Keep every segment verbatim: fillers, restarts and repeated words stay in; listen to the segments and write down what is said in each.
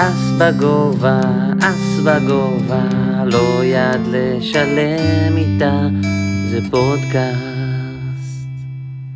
אס בגובה, אס בגובה, לא יד לשלם איתה, זה פודקאסט.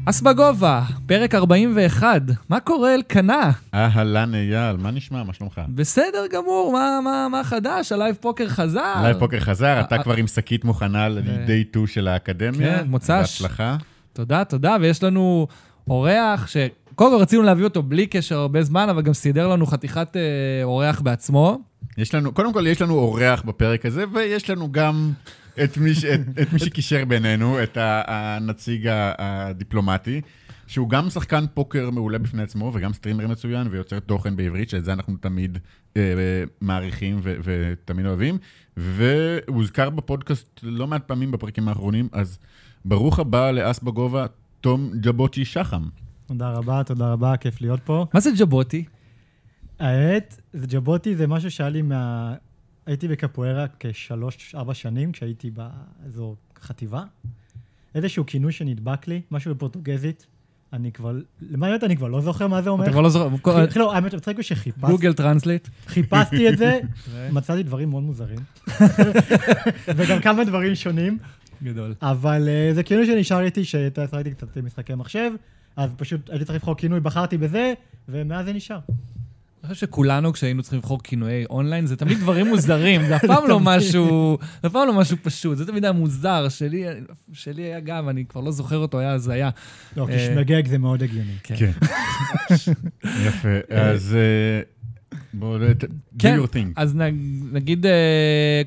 אס בגובה, פרק ארבעים ואחת, מה קורה אלקנה? אהלן אייל, מה נשמע, מה שלומך? בסדר גמור, מה, מה, מה חדש? הלייב פוקר חזר. הלייב פוקר חזר, אתה כבר עם שקית מוכנה לידי טו של האקדמיה. כן, מוצ"ש. בהצלחה. תודה, תודה, ויש לנו אורח ש... קודם כל רצינו להביא אותו בלי קשר הרבה זמן, אבל גם סידר לנו חתיכת אה, אורח בעצמו. יש לנו, קודם כל יש לנו אורח בפרק הזה, ויש לנו גם את מי, את, את מי שקישר בינינו, את הנציג הדיפלומטי, שהוא גם שחקן פוקר מעולה בפני עצמו, וגם סטרימר מצוין, ויוצר תוכן בעברית, שאת זה אנחנו תמיד אה, מעריכים ו, ותמיד אוהבים, והוא הוזכר בפודקאסט לא מעט פעמים בפרקים האחרונים, אז ברוך הבא לאס בגובה, תום ג'בוטי שחם. תודה רבה, תודה רבה, כיף להיות פה. מה זה ג'בוטי? האמת, ג'בוטי זה משהו שהיה לי מה... הייתי בקפוארה כשלוש, ארבע שנים, כשהייתי באזור חטיבה. איזשהו כינוי שנדבק לי, משהו בפורטוגזית. אני כבר... למה האמת, אני כבר לא זוכר מה זה אומר. אתה כבר לא זוכר... לא, האמת, המצחיק הוא שחיפשתי... גוגל טרנסליט. חיפשתי את זה, מצאתי דברים מאוד מוזרים. וגם כמה דברים שונים. גדול. אבל זה כינוי שנשאר איתי, שהייתי קצת משחקי מחשב. אז פשוט הייתי צריך לבחור כינוי, בחרתי בזה, ומאז זה נשאר. אני חושב שכולנו, כשהיינו צריכים לבחור כינויי אונליין, זה תמיד דברים מוזרים, זה אף פעם לא משהו, זה אף פעם לא משהו פשוט, זה תמיד היה מוזר, שלי, שלי היה גם, אני כבר לא זוכר אותו, היה אז היה. לא, כשמגג זה מאוד הגיוני. כן. יפה, אז... בואו, do your thing. אז נגיד,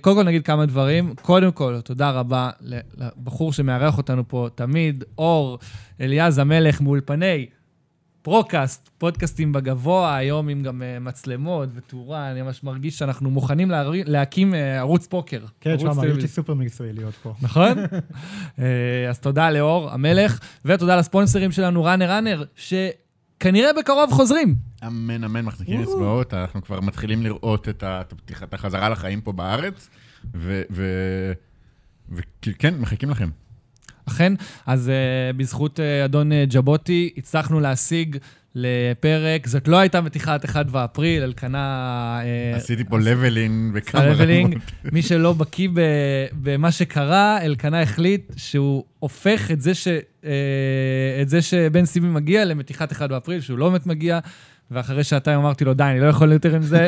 קודם כל נגיד כמה דברים. קודם כל, תודה רבה לבחור שמארח אותנו פה תמיד, אור, אליעז המלך מול פני, פרוקאסט, פודקאסטים בגבוה, היום עם גם מצלמות ותאורה, אני ממש מרגיש שאנחנו מוכנים להקים ערוץ פוקר. כן, תשמע, מרגישתי סופר מקצועי להיות פה. נכון? אז תודה לאור המלך, ותודה לספונסרים שלנו, ראנר ראנר, ש... כנראה בקרוב חוזרים. אמן, אמן, מחזיקים אצבעות. אנחנו כבר מתחילים לראות את החזרה לחיים פה בארץ, וכן, מחכים לכם. אכן, אז בזכות אדון ג'בוטי, הצלחנו להשיג לפרק, זאת לא הייתה מתיחת אחד באפריל, אלקנה... עשיתי פה לבלינג וכמה רמות. מי שלא בקיא במה שקרה, אלקנה החליט שהוא הופך את זה ש... את זה שבן סיבי מגיע למתיחת אחד באפריל, שהוא לא באמת מגיע, ואחרי שעתיים אמרתי לו, די, אני לא יכול יותר עם זה,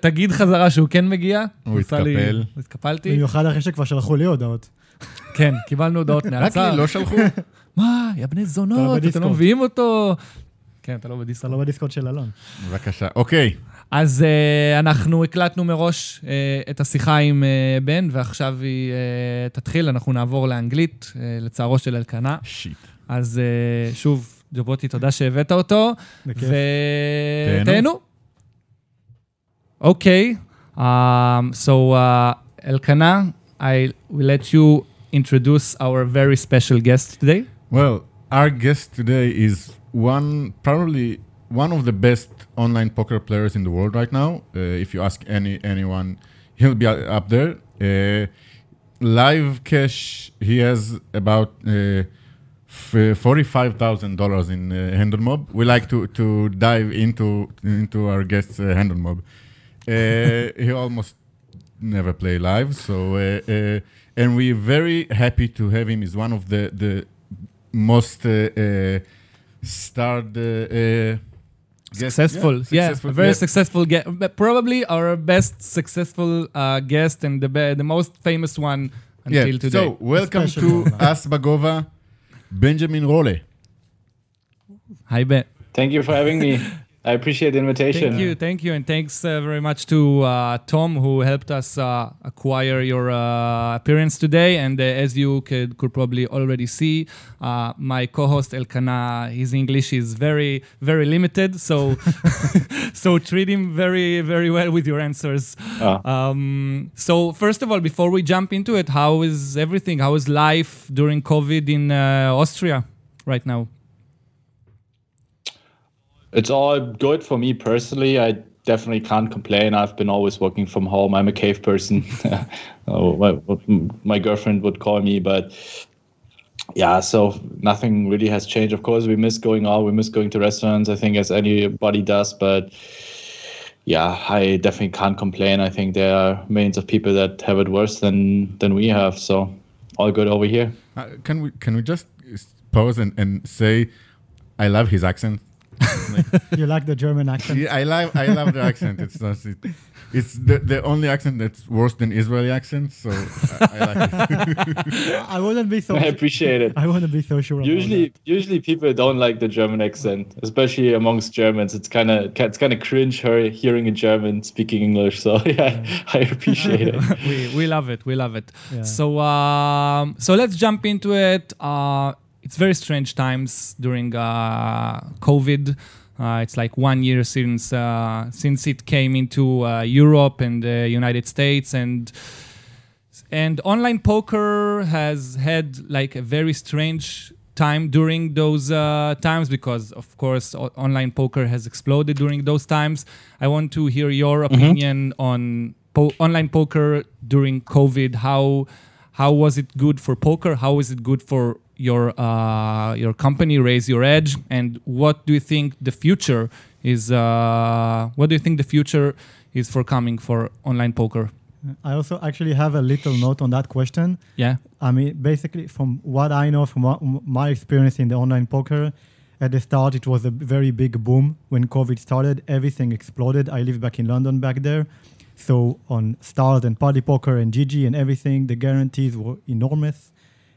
תגיד חזרה שהוא כן מגיע. הוא התקפל. התקפלתי. במיוחד אחרי שכבר שלחו לי הודעות. כן, קיבלנו הודעות מהצער. רק לי לא שלחו. מה, יא בני זונות, אתם לא מביאים אותו. כן, אתה לא בדיסקורד. אתה לא בדיסקורד של אלון. בבקשה, אוקיי. אז אנחנו הקלטנו מראש את השיחה עם בן, ועכשיו היא תתחיל, אנחנו נעבור לאנגלית, לצערו של אלקנה. שיט. אז שוב, ג'בוטי, תודה שהבאת אותו. וכיף. תהנו. אוקיי. So, אלקנה, I will let you introduce our very special guest today. Well, our guest today is one, probably one of the best online poker players in the world right now. Uh, if you ask any anyone, he'll be up there. Uh, live cash, he has about uh, forty-five thousand dollars in uh, handle mob. We like to to dive into into our guest's uh, handle mob. Uh, he almost never play live, so uh, uh, and we're very happy to have him. He's one of the the most uh, uh, starred uh, uh, successful, guest. yeah, successful yeah very guest. successful guest, probably our best successful uh, guest and the be- the most famous one until yeah. today. So welcome Especially to As Bagova, Benjamin Rolle. Hi Ben. Thank you for having me. I appreciate the invitation. Thank you, thank you, and thanks uh, very much to uh, Tom, who helped us uh, acquire your uh, appearance today. And uh, as you could, could probably already see, uh, my co-host Elkana, his English is very, very limited. So, so treat him very, very well with your answers. Uh. Um, so, first of all, before we jump into it, how is everything? How is life during COVID in uh, Austria right now? It's all good for me personally. I definitely can't complain. I've been always working from home. I'm a cave person. oh, my, my girlfriend would call me, but yeah, so nothing really has changed. Of course, we miss going out. We miss going to restaurants, I think, as anybody does. But yeah, I definitely can't complain. I think there are millions of people that have it worse than than we have. So all good over here. Uh, can we can we just pause and, and say, I love his accent. Like, you like the German accent? Yeah, I love I love the accent. It's not, it, it's the, the only accent that's worse than Israeli accent. So I, I like it. I wouldn't be so. I appreciate it. I wouldn't be so sure. Usually, usually people don't like the German accent, especially amongst Germans. It's kind of it's kind of cringe hearing a German speaking English. So yeah, yeah. I appreciate it. We we love it. We love it. Yeah. So um, so let's jump into it. Uh, It's very strange times during uh, COVID. Uh, it's like one year since uh, since it came into uh, Europe and the uh, United States, and and online poker has had like a very strange time during those uh, times because, of course, online poker has exploded during those times. I want to hear your opinion mm-hmm. on po online poker during COVID. How how was it good for poker? How is it good for your uh, your company, Raise Your Edge, and what do you think the future is? Uh, what do you think the future is for coming for online poker? I also actually have a little note on that question. Yeah, I mean, basically, from what I know, from my experience in the online poker, at the start it was a very big boom when COVID started. Everything exploded. I lived back in London back there, so on Stars and Party Poker and G G and everything, the guarantees were enormous.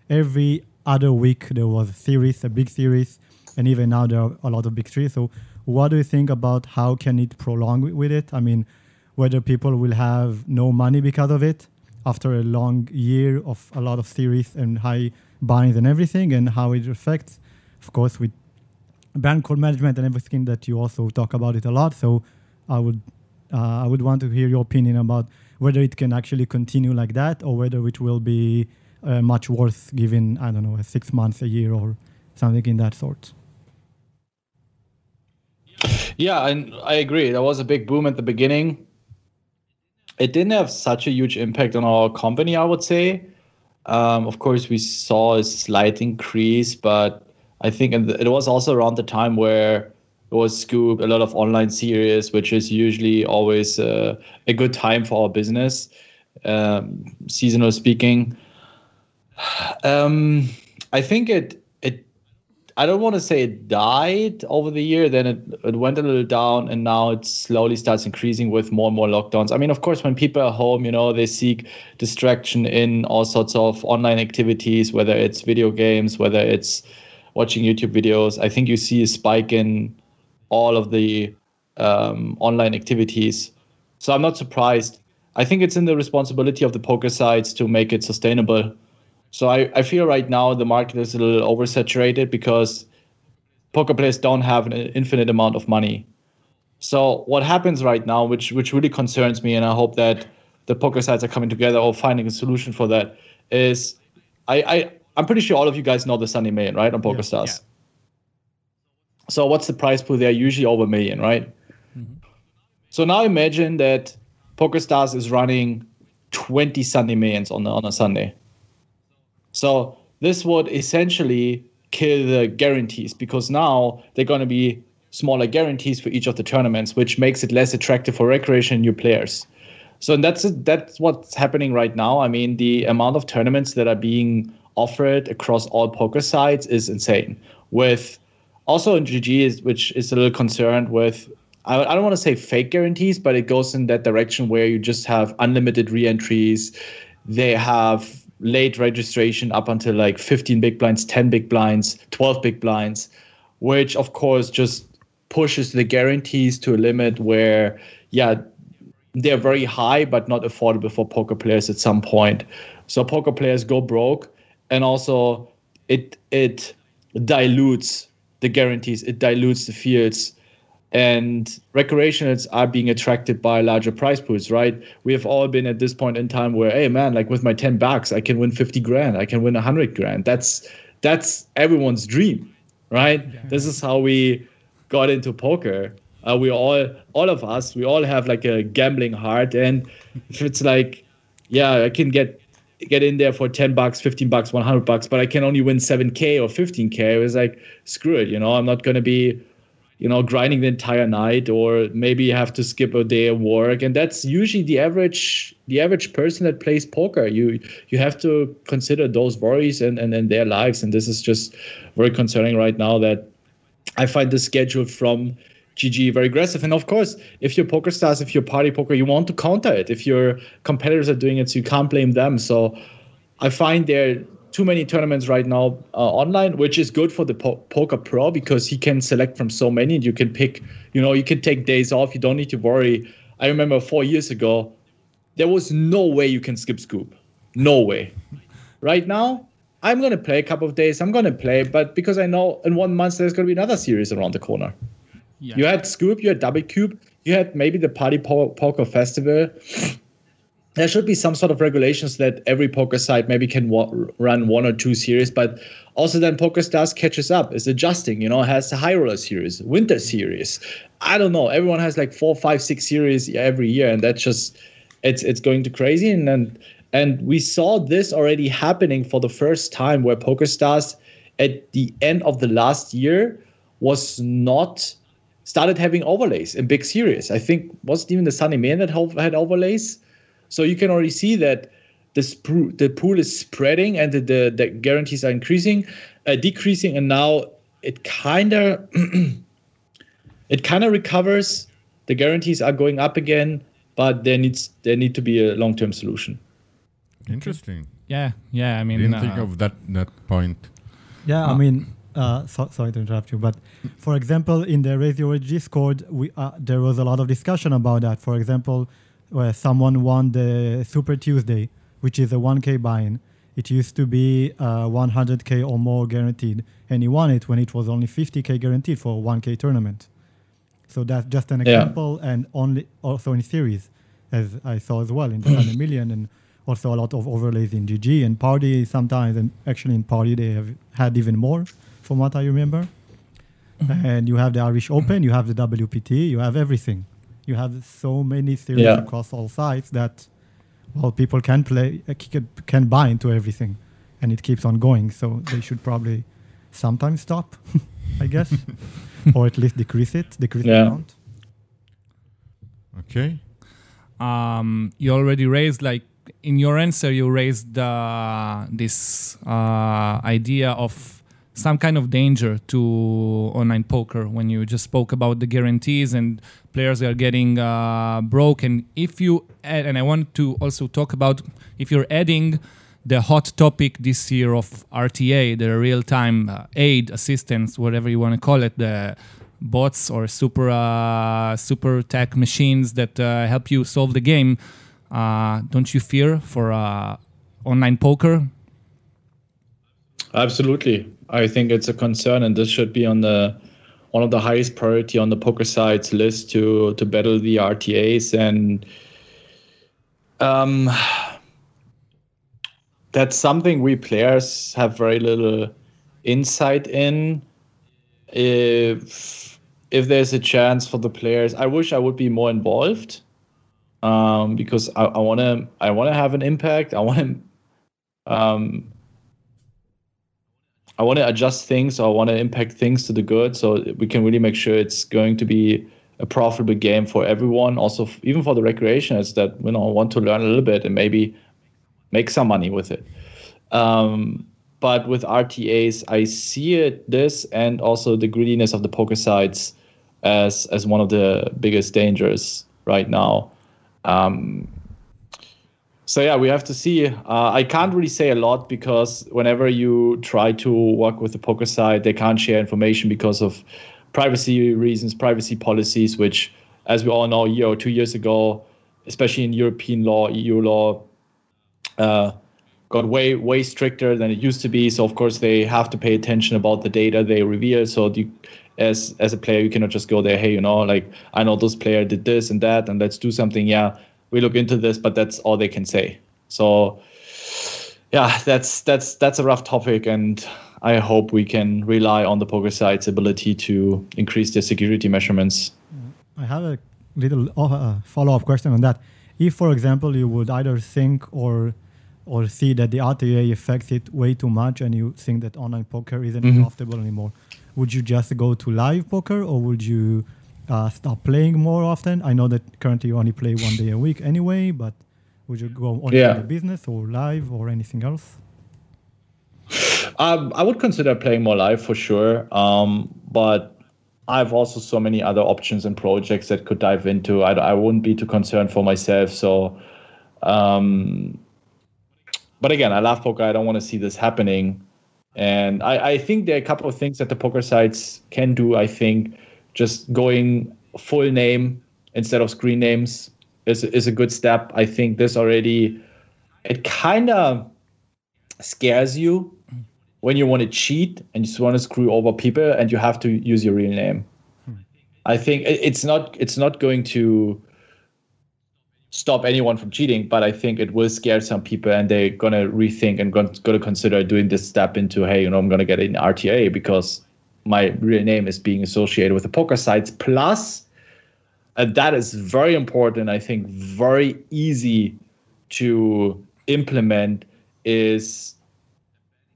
Every other week there was a series, a big series, and even now there are a lot of big series. So what do you think about how can it prolong with it? I mean, whether people will have no money because of it after a long year of a lot of series and high binds and everything, and how it affects, of course, with ban call management and everything that you also talk about it a lot. So I would, uh, I would want to hear your opinion about whether it can actually continue like that or whether it will be Uh, much worse given, I don't know, a six months, a year or something in that sort. Yeah, and I agree. There was a big boom at the beginning. It didn't have such a huge impact on our company, I would say. Um, of course, we saw a slight increase, but I think it was also around the time where it was SCOOP, a lot of online series, which is usually always uh, a good time for our business, um, seasonal speaking. Um, I think it, it, I don't want to say it died over the year, then it, it went a little down and now it slowly starts increasing with more and more lockdowns. I mean, of course, when people are home, you know, they seek distraction in all sorts of online activities, whether it's video games, whether it's watching YouTube videos. I think you see a spike in all of the um, online activities. So I'm not surprised. I think it's in the responsibility of the poker sites to make it sustainable. So I, I feel right now the market is a little oversaturated because poker players don't have an infinite amount of money. So what happens right now, which which really concerns me, and I hope that the poker sites are coming together or finding a solution for that, is I, I, I'm pretty sure all of you guys know the Sunday Million, right, on PokerStars. Yeah, yeah. So what's the prize pool there? Usually over a million, right? Mm-hmm. So now imagine that PokerStars is running twenty Sunday Millions on, the, on a Sunday. So this would essentially kill the guarantees because now they're going to be smaller guarantees for each of the tournaments, which makes it less attractive for recreation and new players. So that's that's what's happening right now. I mean, the amount of tournaments that are being offered across all poker sites is insane. With also in G G, which is a little concerned with, I, I don't want to say fake guarantees, but it goes in that direction where you just have unlimited re-entries. They have late registration up until like fifteen big blinds, ten big blinds, twelve big blinds, which of course just pushes the guarantees to a limit where, yeah, they're very high, but not affordable for poker players at some point. So poker players go broke, and also it, it dilutes the guarantees. It dilutes the fields, and recreationals are being attracted by larger prize pools, right? We have all been at this point in time where, hey man, like with my ten bucks, I can win fifty grand, I can win a hundred grand. That's, that's everyone's dream, right? Yeah. This is how we got into poker. Uh, we all, all of us, we all have like a gambling heart. And if it's like, yeah, I can get, get in there for ten bucks, fifteen bucks, one hundred bucks, but I can only win seven K or fifteen K. It was like, screw it, you know, I'm not going to be you know, grinding the entire night, or maybe you have to skip a day of work. And that's usually the average the average person that plays poker. You you have to consider those worries and, and, and their lives. And this is just very concerning right now, that I find the schedule from G G very aggressive. And of course, if you're PokerStars, if you're Party Poker, you want to counter it. If your competitors are doing it, so you can't blame them. So I find there are too many tournaments right now uh, online, which is good for the po poker pro, because he can select from so many, and you can pick, you know, you can take days off. You don't need to worry. I remember four years ago, there was no way you can skip Scoop. No way. Right now, I'm going to play a couple of days. I'm going to play, but because I know in one month there's going to be another series around the corner. Yeah. You had Scoop, you had Double Cube, you had maybe the Party po Poker Festival. There should be some sort of regulations that every poker site maybe can run one or two series, but also then PokerStars catches up, is adjusting, you know, has the High Roller series, Winter series. I don't know. Everyone has like four, five, six series every year, and that's just, it's it's going to crazy. And and, and we saw this already happening for the first time, where PokerStars at the end of the last year was not... started having overlays in big series. I think wasn't even the Sunday Million that had overlays. So you can already see that this pro the pool is spreading, and the, the, the guarantees are increasing, uh, decreasing, and now it kind of it kind of recovers. The guarantees are going up again, but there needs there need to be a long term solution. Interesting. Yeah, yeah. I mean, didn't uh, think of that that point. Yeah, no. I mean. Uh, so, sorry to interrupt you, but for example, in the Raise Your Edge Discord, we uh, there was a lot of discussion about that. For example, where someone won the Super Tuesday, which is a one K buy-in. It used to be uh, one hundred K or more guaranteed, and he won it when it was only fifty K guaranteed for a one K tournament. So that's just an example, yeah. And only also in series, as I saw as well in the Sunday Million, and also a lot of overlays in G G and Party sometimes, and actually in Party they have had even more. From what I remember, and you have the Irish Open, you have the W P T, you have everything. You have so many series, yeah, across all sites that, well, people can play, can buy into everything, and it keeps on going. So they should probably sometimes stop, I guess, or at least decrease it, decrease yeah. the amount. Okay. Um, you already raised like. In your answer, you raised uh, this uh, idea of. Some kind of danger to online poker when you just spoke about the guarantees and players are getting uh, broken. If you add, and I want to also talk about if you're adding the hot topic this year of R T A, the real-time uh, aid, assistance, whatever you want to call it, the bots or super uh, super tech machines that uh, help you solve the game. Uh, don't you fear for uh, online poker? Absolutely. I think it's a concern, and this should be on the one of the highest priority on the poker sites list to to battle the R T As, and um, that's something we players have very little insight in. If if there's a chance for the players, I wish I would be more involved, um, because I, I wanna I wanna have an impact. I wanna. Um, I want to adjust things, or I want to impact things to the good, so we can really make sure it's going to be a profitable game for everyone. Also, even for the recreationists that, you know, want to learn a little bit and maybe make some money with it. Um, but with R T As, I see it this and also the greediness of the poker sites as as one of the biggest dangers right now. Um, So yeah, we have to see. Uh, I can't really say a lot, because whenever you try to work with the poker side, they can't share information because of privacy reasons, privacy policies, which, as we all know, a year or two years ago, especially in European law, E U law, uh, got way, way stricter than it used to be. So of course, they have to pay attention about the data they reveal. So the, as, as a player, you cannot just go there, hey, you know, like, I know this player did this and that, and let's do something, yeah. We look into this, but that's all they can say. So, yeah, that's that's that's a rough topic, and I hope we can rely on the poker site's ability to increase their security measurements. I have a little uh, follow-up question on that. If, for example, you would either think or or see that the R T A affects it way too much, and you think that online poker isn't mm-hmm. profitable anymore, would you just go to live poker, or would you uh, start playing more often? I know that currently you only play one day a week anyway, but would you go on yeah. to the business or live or anything else? Um, I would consider playing more live for sure, um, but I have also so many other options and projects that could dive into. I, I wouldn't be too concerned for myself. So, um, but again, I love poker. I don't want to see this happening. And I, I think there are a couple of things that the poker sites can do. I think just going full name instead of screen names is, is a good step. I think this already, it kind of scares you when you want to cheat and you just want to screw over people and you have to use your real name. Hmm. I think it's not it's not going to stop anyone from cheating, but I think it will scare some people and they're going to rethink and going to consider doing this step into, hey, you know, I'm going to get an R T A because my real name is being associated with the poker sites. Plus, and that is very important, I think very easy to implement, is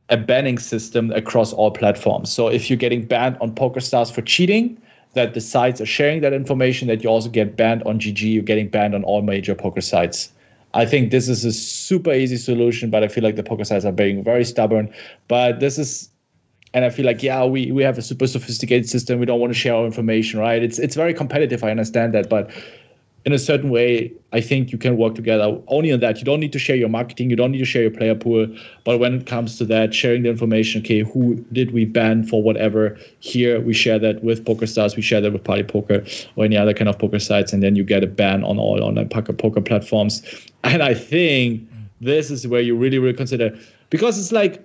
a banning system across all platforms. So if you're getting banned on PokerStars for cheating, that the sites are sharing that information, that you also get banned on G G, you're getting banned on all major poker sites. I think this is a super easy solution, but I feel like the poker sites are being very stubborn. But this is, and I feel like, yeah, we, we have a super sophisticated system. We don't want to share our information, right? It's, it's very competitive. I understand that, but in a certain way, I think you can work together only on that. You don't need to share your marketing. You don't need to share your player pool. But when it comes to that, sharing the information, okay, who did we ban for whatever? Here, we share that with PokerStars. We share that with Party Poker or any other kind of poker sites. And then you get a ban on all online poker, poker platforms. And I think this is where you really, really consider. Because it's like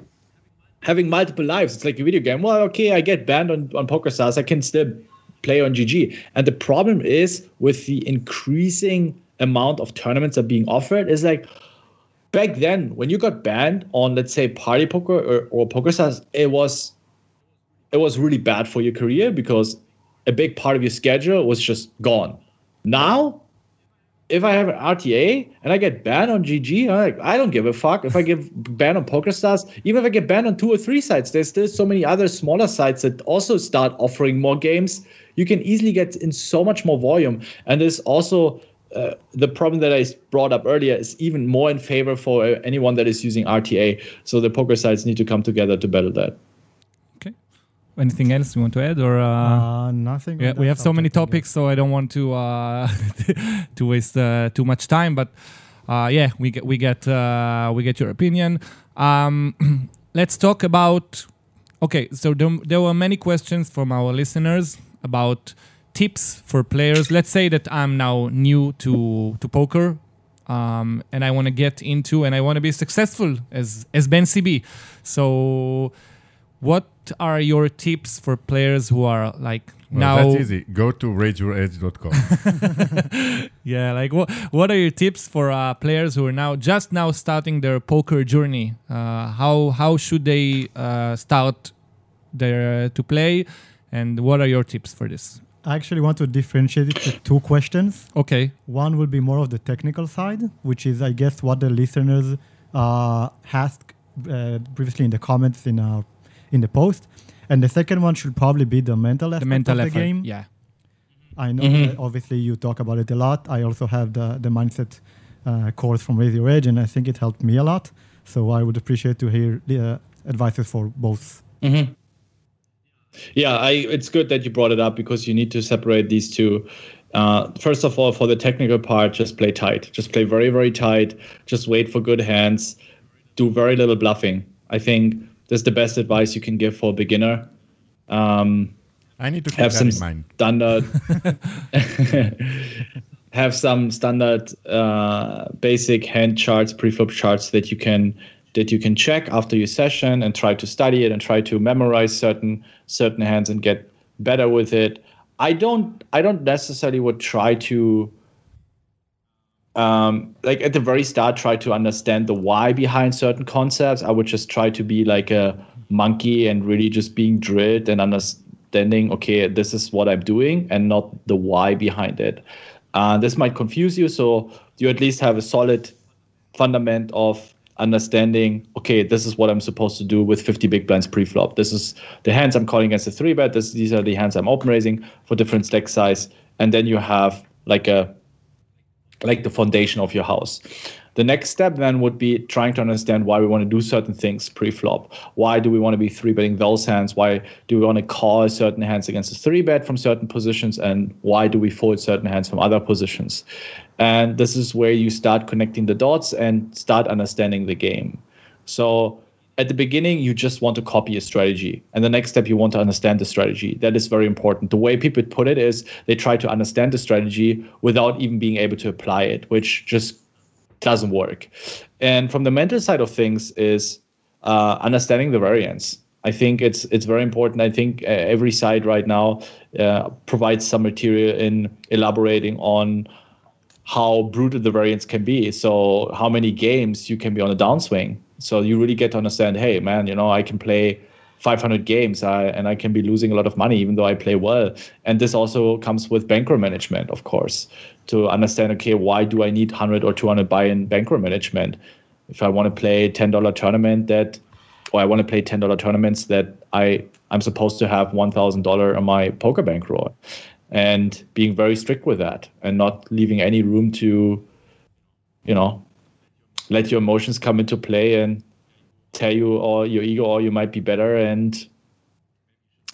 having multiple lives. It's like a video game. Well, okay, I get banned on, on PokerStars. I can still play on G G. And the problem is with the increasing amount of tournaments that are being offered is like back then when you got banned on, let's say, Party Poker or, or PokerStars, it was it was really bad for your career because a big part of your schedule was just gone. Now, if I have an R T A and I get banned on G G, I'm like, I don't give a fuck. If I get banned on PokerStars, even if I get banned on two or three sites, there's still so many other smaller sites that also start offering more games. You can easily get in so much more volume. And there's also uh, the problem that I brought up earlier is even more in favor for uh, anyone that is using R T A. So the poker sites need to come together to battle that. Okay. Anything else you want to add? or uh, uh, Nothing. Yeah, we have so many topics, so I don't want to uh, to waste uh, too much time. But uh, yeah, we get we get uh, we get your opinion. Um, let's talk about. Okay, so there, there were many questions from our listeners about tips for players. Let's say that I'm now new to to poker, um, and I want to get into and I want to be successful as as Ben C B. So, what are your tips for players who are like well, now? That's easy. Go to raise your edge dot com. Yeah, like what what are your tips for uh, players who are now just now starting their poker journey? Uh, how how should they uh, start their uh, to play? And what are your tips for this? I actually want to differentiate it to two questions. Okay. One will be more of the technical side, which is, I guess, what the listeners uh, asked uh, previously in the comments in our, in the post. And the second one should probably be the mental aspect the mental of effort. the game. Yeah. I know mm-hmm. that obviously you talk about it a lot. I also have the, the mindset uh, course from Raise Your Edge, and I think it helped me a lot. So I would appreciate to hear the uh, advices for both. Mm-hmm. Yeah, I, it's good that you brought it up because you need to separate these two. Uh, first of all, for the technical part, just play tight. Just play very, very tight. Just wait for good hands. Do very little bluffing. I think that's the best advice you can give for a beginner. Um, I need to keep that in mind. Standard, have some standard uh, basic hand charts, pre-flop charts that you can that you can check after your session and try to study it and try to memorize certain certain hands and get better with it. I don't I don't necessarily would try to, um, like at the very start, try to understand the why behind certain concepts. I would just try to be like a monkey and really just being drilled and understanding, okay, this is what I'm doing and not the why behind it. Uh, this might confuse you, so you at least have a solid fundament of understanding, okay, this is what I'm supposed to do with fifty big blinds pre-flop. This is the hands I'm calling against the three bet. This, these are the hands I'm open raising for different stack size. And then you have like a like the foundation of your house. The next step then would be trying to understand why we want to do certain things pre-flop. Why do we want to be three-betting those hands? Why do we want to call certain hands against a three-bet from certain positions? And why do we fold certain hands from other positions? And this is where you start connecting the dots and start understanding the game. So at the beginning, you just want to copy a strategy. And the next step, you want to understand the strategy. That is very important. The way people put it is they try to understand the strategy without even being able to apply it, which just doesn't work. And from the mental side of things is uh, understanding the variance. I think it's it's very important. I think uh, every side right now uh, provides some material in elaborating on how brutal the variance can be. So how many games you can be on a downswing. So you really get to understand, hey, man, you know, I can play five hundred games I, and I can be losing a lot of money even though I play well. And this also comes with bankroll management, of course, to understand, okay, why do I need one hundred or two hundred buy-in bankroll management? If I want to play ten dollar tournament that, or I want to play ten dollar tournaments that I, I'm supposed to have one thousand dollars on my poker bankroll, and being very strict with that and not leaving any room to, you know, let your emotions come into play and tell you or your ego or you might be better and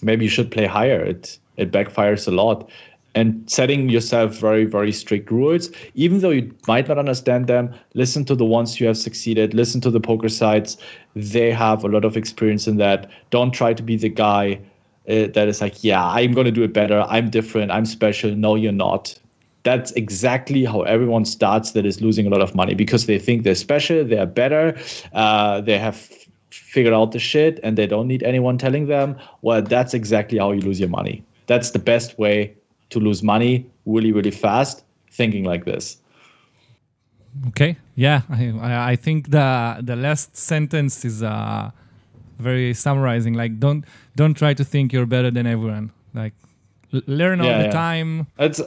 maybe you should play higher. It it backfires a lot. And setting yourself very, very strict rules, even though you might not understand them, listen to the ones you have succeeded, listen to the poker sites. They have a lot of experience in that. Don't try to be the guy uh, that is like, yeah, I'm going to do it better. I'm different. I'm special. No, you're not. That's exactly how everyone starts that is losing a lot of money, because they think they're special, they're better, uh, they have figured out the shit and they don't need anyone telling them. Well, that's exactly how you lose your money. That's the best way to lose money really, really fast, thinking like this. Okay. Yeah. I, I think the the last sentence is uh, very summarizing. Like, don't don't try to think you're better than everyone. Like, learn all yeah, the yeah. time. That's...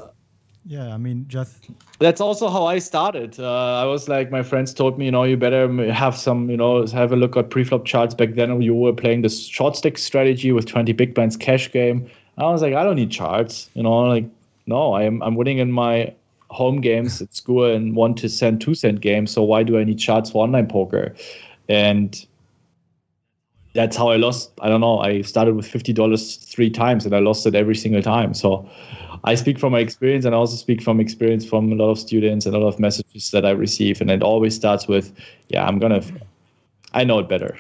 Yeah, I mean, just... That's also how I started. Uh, I was like, my friends told me, you know, you better have some, you know, have a look at preflop charts. Back then, you were playing this short stick strategy with twenty big blinds cash game. I was like, I don't need charts. You know, like, no, I'm, I'm winning in my home games at school in one to cent, two cent games. So why do I need charts for online poker? And that's how I lost. I don't know. I started with fifty dollars three times and I lost it every single time. So... I speak from my experience, and I also speak from experience from a lot of students and a lot of messages that I receive. And it always starts with, yeah, I'm going to, I know it better.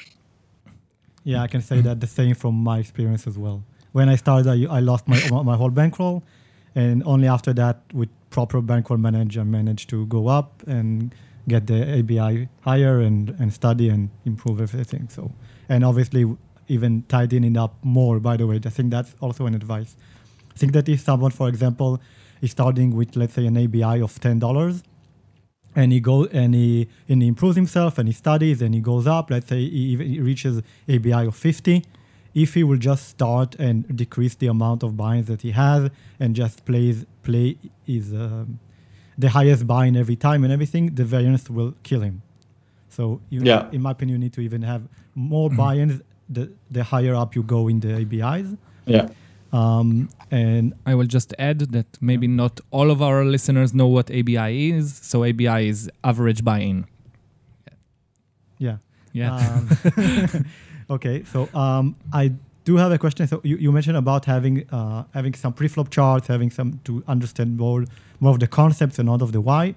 Yeah, I can say that the same from my experience as well. When I started, I, I lost my my whole bankroll. And only after that, with proper bankroll manager, I managed to go up and get the A B I higher and, and study and improve everything. So, and obviously, even tidying it up more, by the way. I think that's also an advice. I think that if someone, for example, is starting with, let's say, an A B I of ten dollars, and he goes and he and he improves himself and he studies and he goes up, let's say he, he reaches A B I of fifty, if he will just start and decrease the amount of buy-ins that he has and just plays play is um, the highest buy-in every time and everything, the variance will kill him. So you, yeah. in my opinion, you need to even have more buy-ins the, the higher up you go in the A B Is. Yeah. Um, and I will just add that maybe not all of our listeners know what A B I is. So A B I is average buy-in. Yeah. Yeah. Um, okay. So um, I do have a question. So you, you mentioned about having uh, having some pre-flop charts, having some to understand more more of the concepts and not of the why.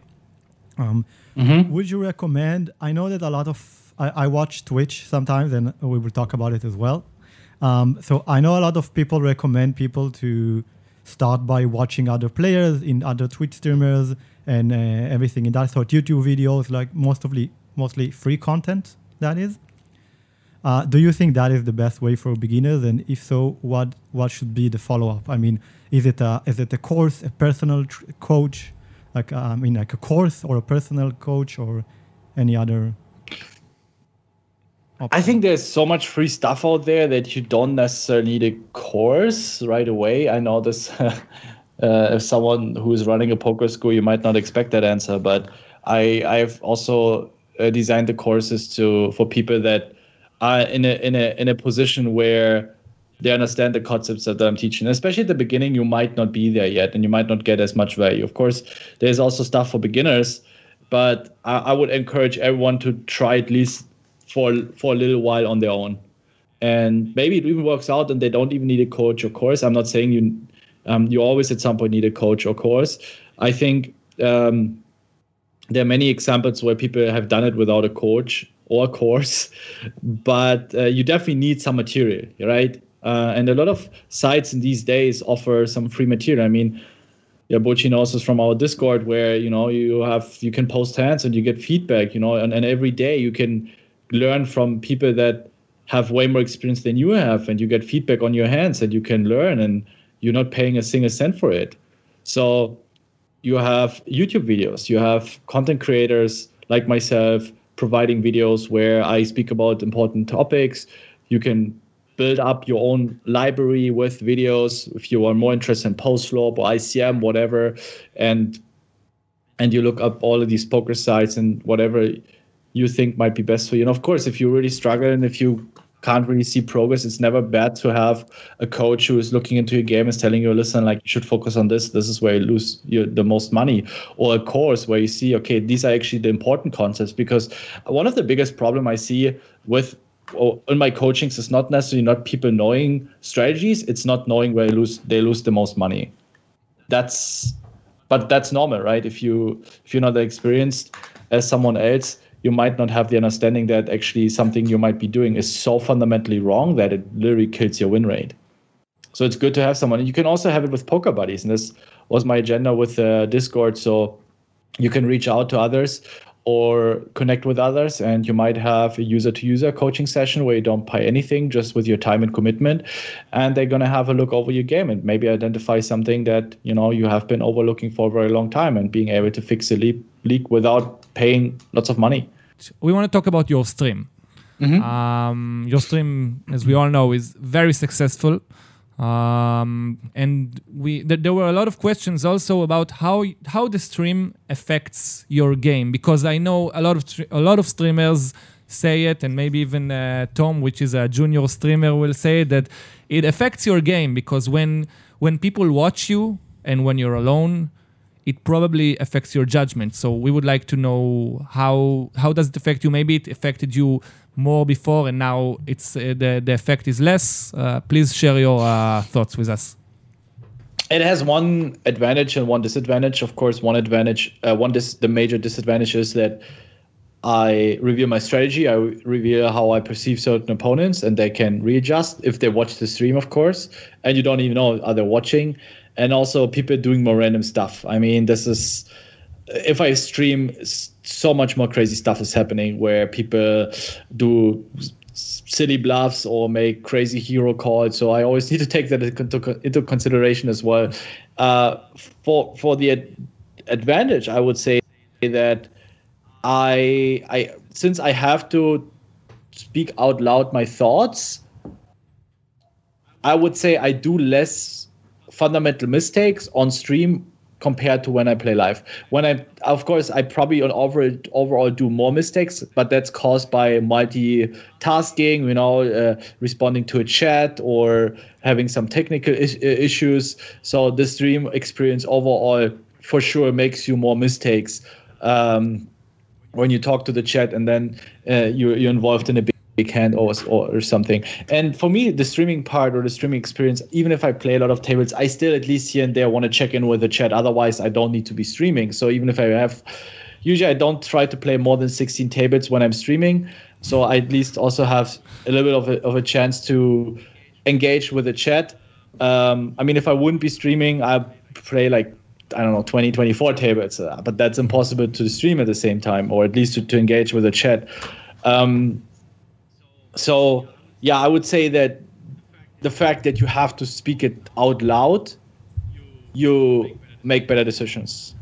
Um, mm-hmm. Would you recommend? I know that a lot of I, I watch Twitch sometimes, and we will talk about it as well. Um, so I know a lot of people recommend people to start by watching other players in other Twitch streamers and uh, everything in that sort, YouTube videos, like mostly mostly free content, that is. Uh, do you think that is the best way for beginners? And if so, what what should be the follow-up? I mean, is it a, is it a course, a personal tr- coach, like uh, I mean, like a course or a personal coach or any other? I think there's so much free stuff out there that you don't necessarily need a course right away. I know this, uh, as someone who is running a poker school, you might not expect that answer, but I, I've also uh, uh, designed the courses to for people that are in a in a in a position where they understand the concepts that I'm teaching. Especially at the beginning, you might not be there yet, and you might not get as much value. Of course, there's also stuff for beginners, but I, I would encourage everyone to try at least for for a little while on their own. And maybe it even works out and they don't even need a coach or course. I'm not saying you um, you always at some point need a coach or course. I think um, there are many examples where people have done it without a coach or course, but uh, you definitely need some material, right? Uh, and a lot of sites in these days offer some free material. I mean, Jaboti knows is from our Discord, where you know you have you can post hands and you get feedback. You know, and, and every day you can learn from people that have way more experience than you have, and you get feedback on your hands that you can learn, and you're not paying a single cent for it. So you have YouTube videos, you have content creators like myself providing videos where I speak about important topics. You can build up your own library with videos if you are more interested in post flop or I C M, whatever, and and you look up all of these poker sites and whatever you think might be best for you. And of course, if you really struggle and if you can't really see progress, it's never bad to have a coach who is looking into your game and is telling you, listen, like you should focus on this. This is where you lose your, the most money. Or a course where you see, okay, these are actually the important concepts. Because one of the biggest problem I see with or in my coachings is not necessarily not people knowing strategies. It's not knowing where they lose they lose the most money. That's but that's normal, right? If you if you're not as experienced as someone else, you might not have the understanding that actually something you might be doing is so fundamentally wrong that it literally kills your win rate. So it's good to have someone. And you can also have it with poker buddies, and this was my agenda with uh, Discord. So you can reach out to others or connect with others, and you might have a user-to-user coaching session where you don't pay anything, just with your time and commitment, and they're going to have a look over your game and maybe identify something that you know you have been overlooking for a very long time and being able to fix a le- leak without paying lots of money. We want to talk about your stream. Mm-hmm. Um, your stream, as we all know, is very successful. Um, and we th- there were a lot of questions also about how how the stream affects your game, because I know a lot of tr- a lot of streamers say it, and maybe even uh, Tom, which is a junior streamer, will say that it affects your game, because when when people watch you and when you're alone, it probably affects your judgment. So we would like to know how how does it affect you? Maybe it affected you more before, and now it's uh, the the effect is less. Uh, please share your uh, thoughts with us. It has one advantage and one disadvantage. Of course, one advantage, uh, one dis- the major disadvantage is that I reveal my strategy. I re- reveal how I perceive certain opponents, and they can readjust if they watch the stream, of course. And you don't even know are they watching. And also, people doing more random stuff. I mean, this is. If I stream, so much more crazy stuff is happening where people do silly bluffs or make crazy hero calls. So I always need to take that into consideration as well. Uh, for for the ad- advantage, I would say that I I since I have to speak out loud my thoughts, I would say I do less fundamental mistakes on stream compared to when I play live. When I, of course, I probably on overall, overall do more mistakes, but that's caused by multitasking, you know, uh, responding to a chat or having some technical is- issues. So the stream experience overall for sure makes you more mistakes um, when you talk to the chat, and then uh, you're, you're involved in a big, big hand or, or something. And for me, the streaming part or the streaming experience, even if I play a lot of tables, I still at least here and there want to check in with the chat. Otherwise, I don't need to be streaming. So even if I have, usually I don't try to play more than sixteen tables when I'm streaming. So I at least also have a little bit of a, of a chance to engage with the chat. Um, I mean, if I wouldn't be streaming, I'd play like, I don't know, twenty, twenty-four tables, uh, but that's impossible to stream at the same time, or at least to, to engage with the chat. Um, So, yeah, I would say that the fact that you have to speak it out loud, you make better decisions.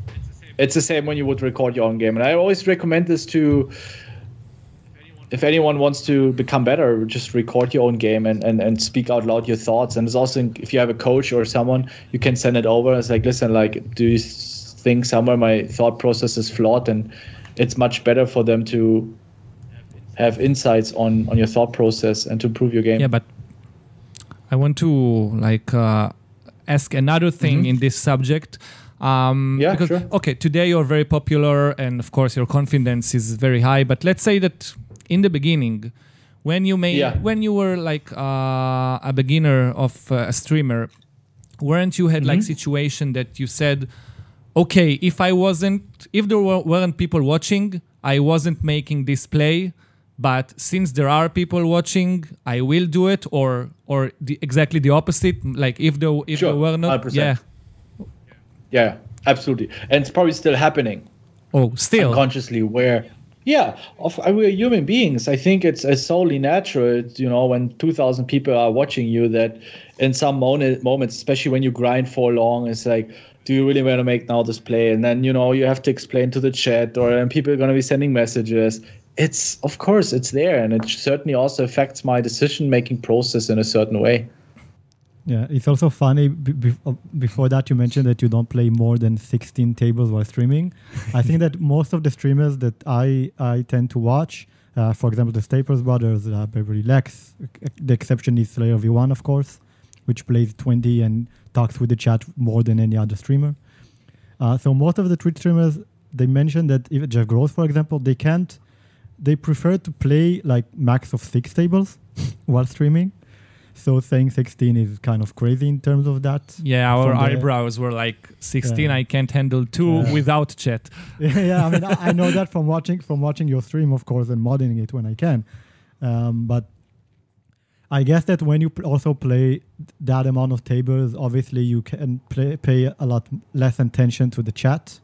It's the same when you would record your own game. And I always recommend this to, if anyone wants to become better, just record your own game and, and, and speak out loud your thoughts. And it's also, if you have a coach or someone, you can send it over. It's like, listen, like, do you think somewhere my thought process is flawed? And it's much better for them to have insights on on your thought process and to improve your game. Yeah, but I want to like uh, ask another thing mm-hmm. in this subject. Um, yeah, because, sure. Okay, today you're very popular, and of course your confidence is very high. But let's say that in the beginning, when you made, yeah. when you were like uh, a beginner of uh, a streamer, weren't you had mm-hmm. like situation that you said, okay, if I wasn't, if there were, weren't people watching, I wasn't making this play. But since there are people watching, I will do it, or or the, exactly the opposite. Like if there if sure, there were not, one hundred percent. yeah, yeah, absolutely, and it's probably still happening. Oh, still unconsciously, where. Yeah, of, we're human beings. I think it's, it's solely natural, it's, you know, when two thousand people are watching you, that in some moment, moments, especially when you grind for long, it's like, do you really want to make now this play? And then, you know, you have to explain to the chat, or and people are going to be sending messages. It's, of course, it's there. And it certainly also affects my decision-making process in a certain way. Yeah, it's also funny. Be- before that, you mentioned that you don't play more than sixteen tables while streaming. I think that most of the streamers that I, I tend to watch, uh, for example, the Staples Brothers, uh, Beverly Lex, the exception is Slayer V one, of course, which plays twenty and talks with the chat more than any other streamer. Uh, so most of the Twitch streamers, they mentioned that even Jeff Gross, for example, they can't, they prefer to play like max of six tables while streaming. So saying sixteen is kind of crazy in terms of that. Yeah, our From eyebrows the, were like sixteen. Yeah. I can't handle two yeah. without chat. yeah, yeah, I mean, I, I know that from watching from watching your stream, of course, and modding it when I can. Um, but I guess that when you p- also play that amount of tables, obviously you can play, pay a lot less attention to the chat.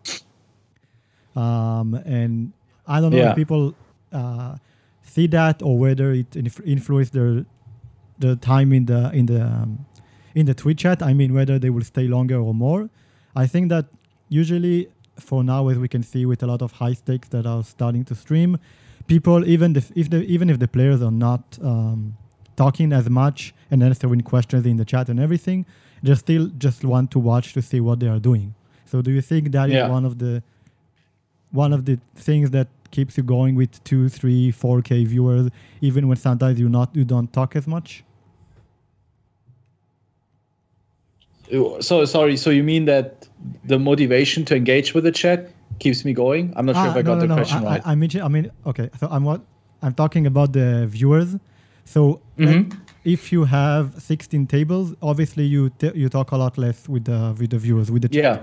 Um, and I don't know yeah. if people uh, see that or whether it inf- influences their. the time in the in the um, in the Twitch chat. I mean, whether they will stay longer or more. I think that usually for now, as we can see with a lot of high stakes that are starting to stream, people even the, if the even if the players are not um, talking as much and answering questions in the chat and everything, they still just want to watch to see what they are doing. So, do you think that yeah. is one of the one of the things that keeps you going with two, three, four K viewers, even when sometimes you not you don't talk as much? So sorry. So you mean that the motivation to engage with the chat keeps me going? I'm not ah, sure if I no, got no, the no. question I, right. I, I mean, I mean, okay. So I'm what I'm talking about the viewers. So mm-hmm. like if you have sixteen tables, obviously you t- you talk a lot less with the with the viewers with the chat. Yeah.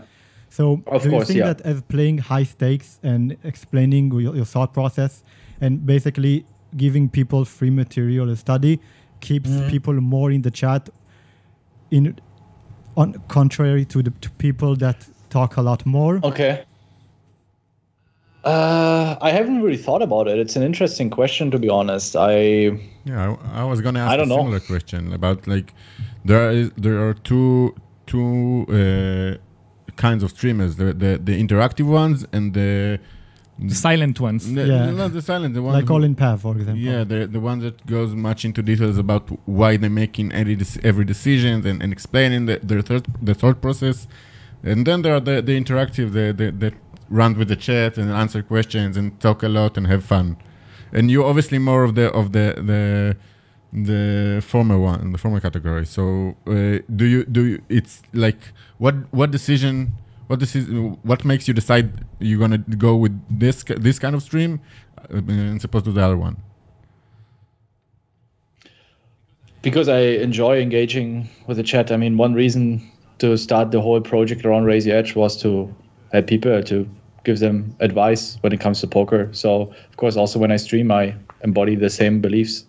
So of do you course, think yeah. that as playing high stakes and explaining your, your thought process and basically giving people free material to study keeps mm-hmm. people more in the chat? In On contrary to the to people that talk a lot more. Okay. Uh, I haven't really thought about it. It's an interesting question, to be honest. I yeah, I, I was gonna ask I don't a similar know. question about like there is there are two two uh, kinds of streamers: the, the the interactive ones and the, the silent ones. The, yeah, not the silent the ones like Colin Pav, for example. Yeah, the the one that goes much into details about why they're making every every decision and, and explaining the their thought the thought process. And then there are the, the interactive the, the that run with the chat and answer questions and talk a lot and have fun. And you're obviously more of the of the the the former one, the former category. So uh, do you do you, it's like what what decision? What this is, what makes you decide you're gonna go with this this kind of stream, uh, as opposed to the other one? Because I enjoy engaging with the chat. I mean, one reason to start the whole project around Raise Your Edge was to help people, to give them advice when it comes to poker. So, of course, also when I stream, I embody the same beliefs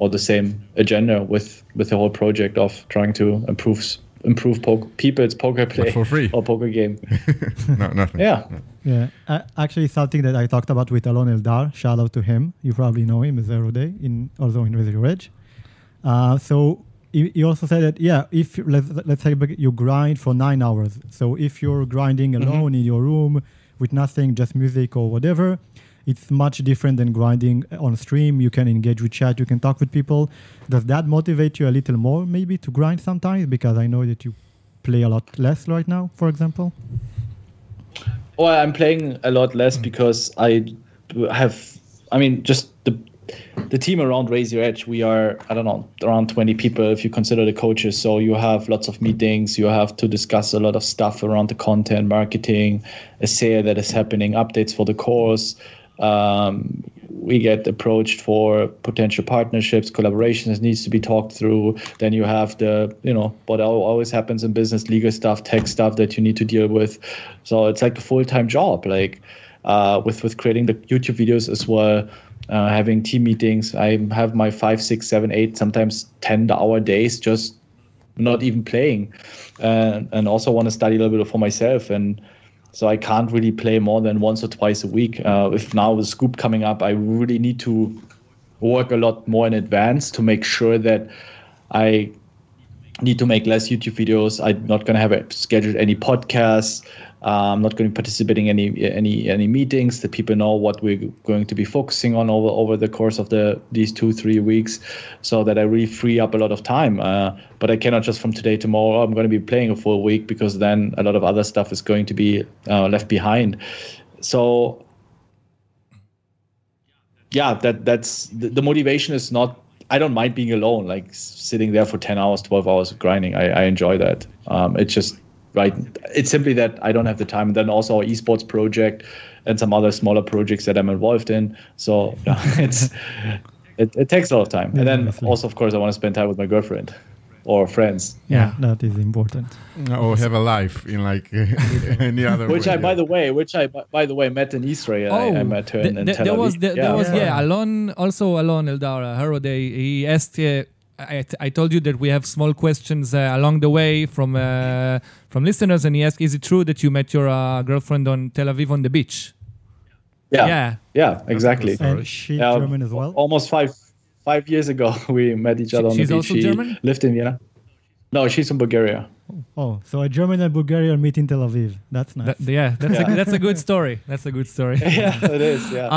or the same agenda with with the whole project of trying to improve. improve poke, people's poker play but for free. Or poker game. no, nothing. Yeah. No. Yeah. Uh, actually, something that I talked about with Alon Eldar, shout out to him. You probably know him, Zero Day, in, also in Raise Your Edge. Uh, so he, he also said that, yeah, if let's, let's say you grind for nine hours. So if you're grinding alone mm-hmm. in your room with nothing, just music or whatever, it's much different than grinding on stream. You can engage with chat. You can talk with people. Does that motivate you a little more, maybe, to grind sometimes? Because I know that you play a lot less right now, for example. Or I'm playing a lot less mm. because I have, I mean, just the the team around Raise Your Edge, we are, I don't know, around twenty people if you consider the coaches. So you have lots of meetings. You have to discuss a lot of stuff around the content, marketing, a sale that is happening, updates for the course. Um, we get approached for potential partnerships, collaborations needs to be talked through. Then you have the, you know, what always happens in business, legal stuff, tech stuff that you need to deal with. So it's like a full-time job, like uh, with, with creating the YouTube videos as well. Uh, having team meetings, I have my five, six, seven, eight, sometimes ten-hour days, just not even playing, uh, and also want to study a little bit for myself. And so I can't really play more than once or twice a week. Uh, if now with SCOOP coming up, I really need to work a lot more in advance to make sure that I need to make less YouTube videos. I'm not going to have it scheduled any podcasts. Uh, I'm not going to be participating in any any any meetings that people know what we're going to be focusing on over over the course of the these two three weeks, so that I really free up a lot of time. Uh, but I cannot just from today tomorrow I'm going to be playing a full week, because then a lot of other stuff is going to be uh, left behind. So yeah, that that's the, the motivation is not. I don't mind being alone, like sitting there for ten hours, twelve hours of grinding. I, I enjoy that. Um, it's just. Right. It's simply that I don't have the time. And then also our esports project and some other smaller projects that I'm involved in. So yeah, it's it, it takes a lot of time. Yeah, and then definitely. Also, of course, I want to spend time with my girlfriend or friends. Yeah, that is important. Or have a life in like any other which way. Which I, yeah. by the way, which I, by the way, met in Israel. Oh, I, I met her the, in, in the, Tel Aviv. There was, the, yeah, there was, yeah, Alon, also Alon Eldar, Heroday, he asked... Uh, I, I told you that we have small questions uh, along the way from uh, from listeners, and he asked, "Is it true that you met your uh, girlfriend on Tel Aviv on the beach?" Yeah, yeah, yeah, exactly. And she uh, German as well. Almost five five years ago, we met each other she, on the beach. She's also she German. Lived in Vienna. No, she's from Bulgaria. Oh, so a German and Bulgarian meet in Tel Aviv. That's nice. That, yeah, that's, yeah. A, that's a good story. That's a good story. Yeah, it is. Yeah.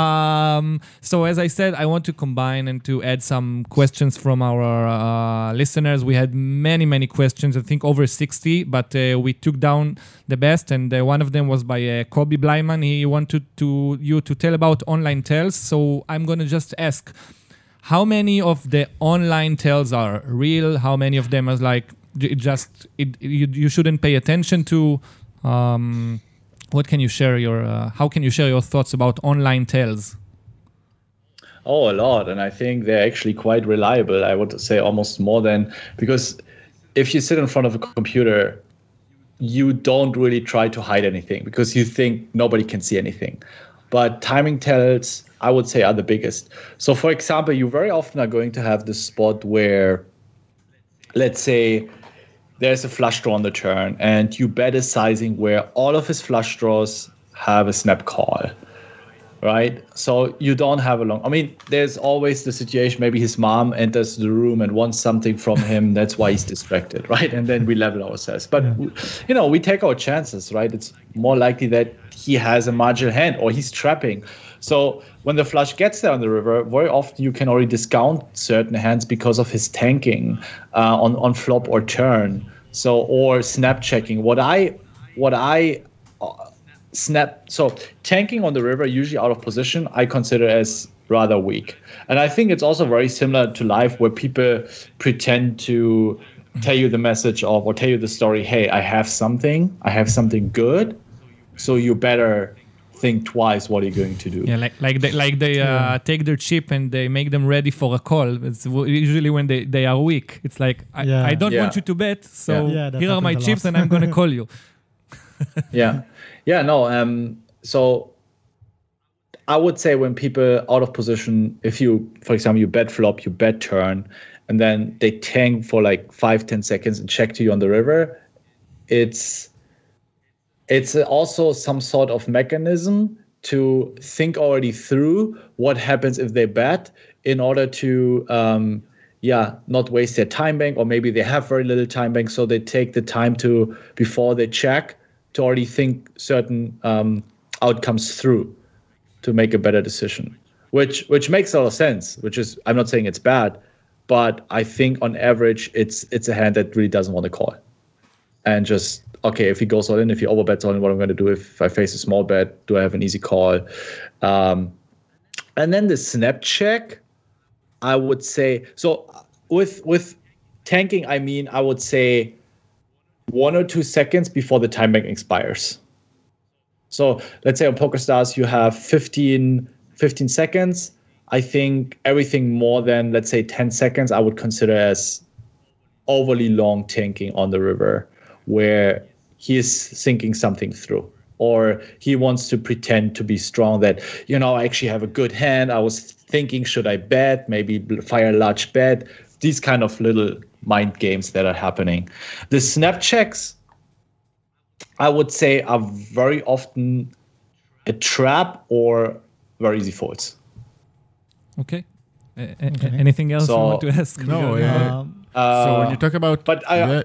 Um, so as I said, I want to combine and to add some questions from our uh, listeners. We had many, many questions, I think over sixty, but uh, we took down the best. And uh, one of them was by uh, Kobe Blyman. He wanted to you to tell about online tells. So I'm going to just ask, how many of the online tells are real? How many of them are like, It just it, you you shouldn't pay attention to. Um, what can you share your? Uh, how can you share your thoughts about online tells? Oh, a lot, and I think they're actually quite reliable. I would say almost more than, because if you sit in front of a computer, you don't really try to hide anything because you think nobody can see anything. But timing tells, I would say, are the biggest. So, for example, you very often are going to have this spot where, let's say, there's a flush draw on the turn, and you bet a sizing where all of his flush draws have a snap call, right? So you don't have a long... I mean, there's always the situation, maybe his mom enters the room and wants something from him. That's why he's distracted, right? And then we level ourselves. But, yeah. you know, we take our chances, right? It's more likely that he has a marginal hand or he's trapping. So when the flush gets there on the river, very often you can already discount certain hands because of his tanking uh, on on flop or turn, so or snap checking. What I what I uh, snap so tanking on the river, usually out of position, I consider as rather weak, and I think it's also very similar to life where people pretend to tell you the message of or tell you the story. Hey, I have something. I have something good, so you better think twice what you're going to do. Yeah, like like they, like they uh, yeah. take their chip and they make them ready for a call. It's usually when they, they are weak. It's like, I, yeah. I don't yeah. want you to bet, so yeah. Yeah, here are my chips and I'm going to call you. yeah. Yeah, no. Um. So I would say when people out of position, if you, for example, you bet flop, you bet turn, and then they tank for like five, ten seconds and check to you on the river, it's... It's also some sort of mechanism to think already through what happens if they bet in order to, um, yeah, not waste their time bank, or maybe they have very little time bank, so they take the time to, before they check, to already think certain um, outcomes through to make a better decision, which which makes a lot of sense, which is, I'm not saying it's bad, but I think on average, it's it's a hand that really doesn't want to call and just okay, if he goes all in, if he overbets all in, what I'm going to do if I face a small bet? Do I have an easy call? Um, and then the snap check, I would say, so with with tanking, I mean, I would say one or two seconds before the time bank expires. So let's say on PokerStars, you have fifteen, fifteen seconds. I think everything more than, let's say, ten seconds, I would consider as overly long tanking on the river, where he is thinking something through, or he wants to pretend to be strong that, you know, I actually have a good hand. I was thinking, should I bet? Maybe fire a large bet. These kind of little mind games that are happening. The snap checks, I would say, are very often a trap or very easy folds. Okay. Uh, okay. Anything else so, you want to ask? No. Yeah. Um, uh, so when you talk about... But I, yeah,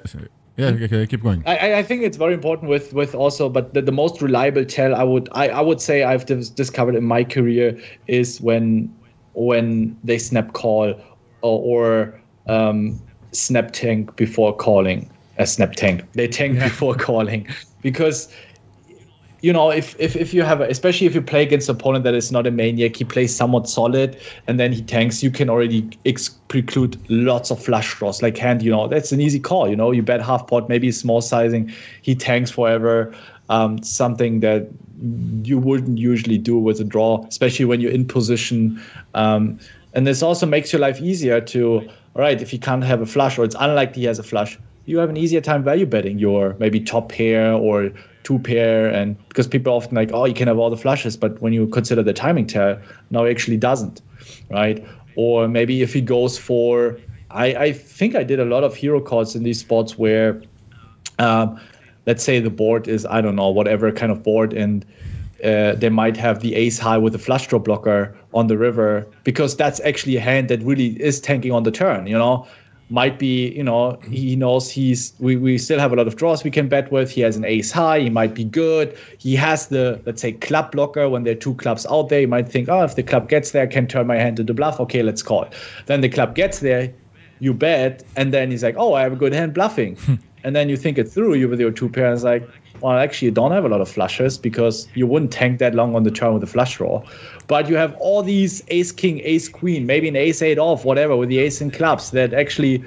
yeah okay, keep going. I, I think it's very important with, with also, but the, the most reliable tell I would I, I would say I've discovered in my career is when when they snap call or, or um, snap tank before calling. A snap tank. They tank yeah. before calling. Because... You know, if, if if you have, a, especially if you play against an opponent that is not a maniac, he plays somewhat solid, and then he tanks, you can already ex preclude lots of flush draws. Like hand, you know, that's an easy call, you know. You bet half pot, maybe small sizing, he tanks forever, um, something that you wouldn't usually do with a draw, especially when you're in position. Um, and this also makes your life easier to, all right, if he can't have a flush, or it's unlikely he has a flush, you have an easier time value betting your maybe top pair or two pair, and because people often like, oh, you can have all the flushes, but when you consider the timing tell, no, it actually doesn't, right? Or maybe if he goes for, I, I think I did a lot of hero calls in these spots where, um, let's say the board is, I don't know, whatever kind of board, and uh, they might have the ace high with a flush draw blocker on the river, because that's actually a hand that really is tanking on the turn, you know? Might be, you know, he knows he's, we, we still have a lot of draws we can bet with. He has an ace high. He might be good. He has the, let's say, club blocker. When there are two clubs out there, he might think, oh, if the club gets there, I can turn my hand into bluff. Okay, let's call. Then the club gets there, you bet. And then he's like, oh, I have a good hand bluffing. And then you think it through, you with your two pairs, like, well, actually, you don't have a lot of flushes because you wouldn't tank that long on the turn with a flush draw. But you have all these ace king, ace queen, maybe an ace eight off, whatever, with the ace in clubs that actually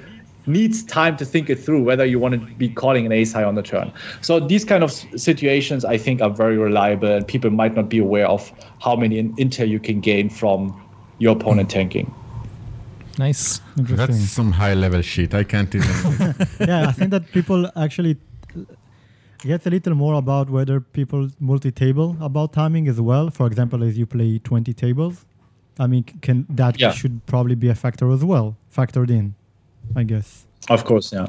needs time to think it through whether you want to be calling an ace high on the turn. So these kind of situations, I think, are very reliable, and people might not be aware of how many intel you can gain from your opponent tanking. Nice. That's some high-level shit. I can't even. Yeah, I think that people actually get a little more about whether people multi-table about timing as well. For example, as you play twenty tables, I mean, can that yeah. should probably be a factor as well, factored in, I guess. Of course, yeah.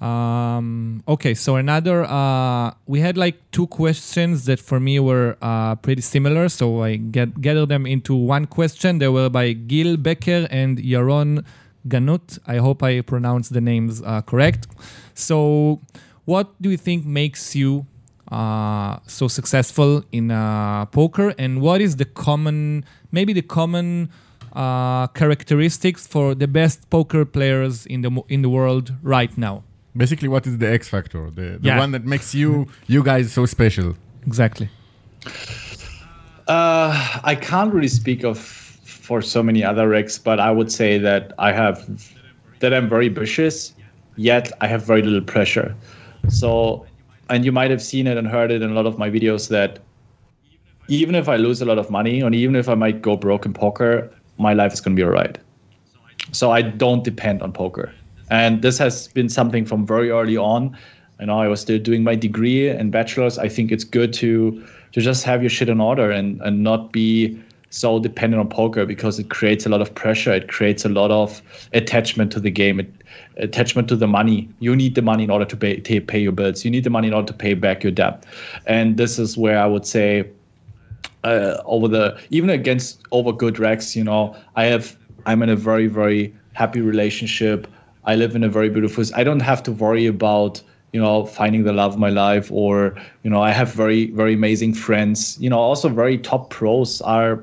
Um, okay, so another, uh, we had like two questions that for me were uh, pretty similar, so I get, gathered them into one question. They were by Gil Becker and Yaron Ganut. I hope I pronounced the names uh, correct. So what do you think makes you uh, so successful in uh, poker, and what is the common, maybe the common uh, characteristics for the best poker players in the, in the world right now? Basically, what is the X factor? The, the yeah. one that makes you you guys so special. Exactly. Uh, I can't really speak of for so many other X, but I would say that I have that I'm very ambitious, yet I have very little pressure. So, and you might have seen it and heard it in a lot of my videos that even if I lose a lot of money, and even if I might go broke in poker, my life is going to be all right. So I don't depend on poker. And this has been something from very early on. You know, I was still doing my degree and bachelor's. I think it's good to to just have your shit in order and, and not be so dependent on poker, because it creates a lot of pressure. It creates a lot of attachment to the game, it, attachment to the money. You need the money in order to pay, to pay your bills. You need the money in order to pay back your debt. And this is where I would say uh, over the, even against over good recs, you know, I have, I'm in a very, very happy relationship. I live in a very beautiful, I don't have to worry about, you know, finding the love of my life, or, you know, I have very, very amazing friends, you know, also very top pros are,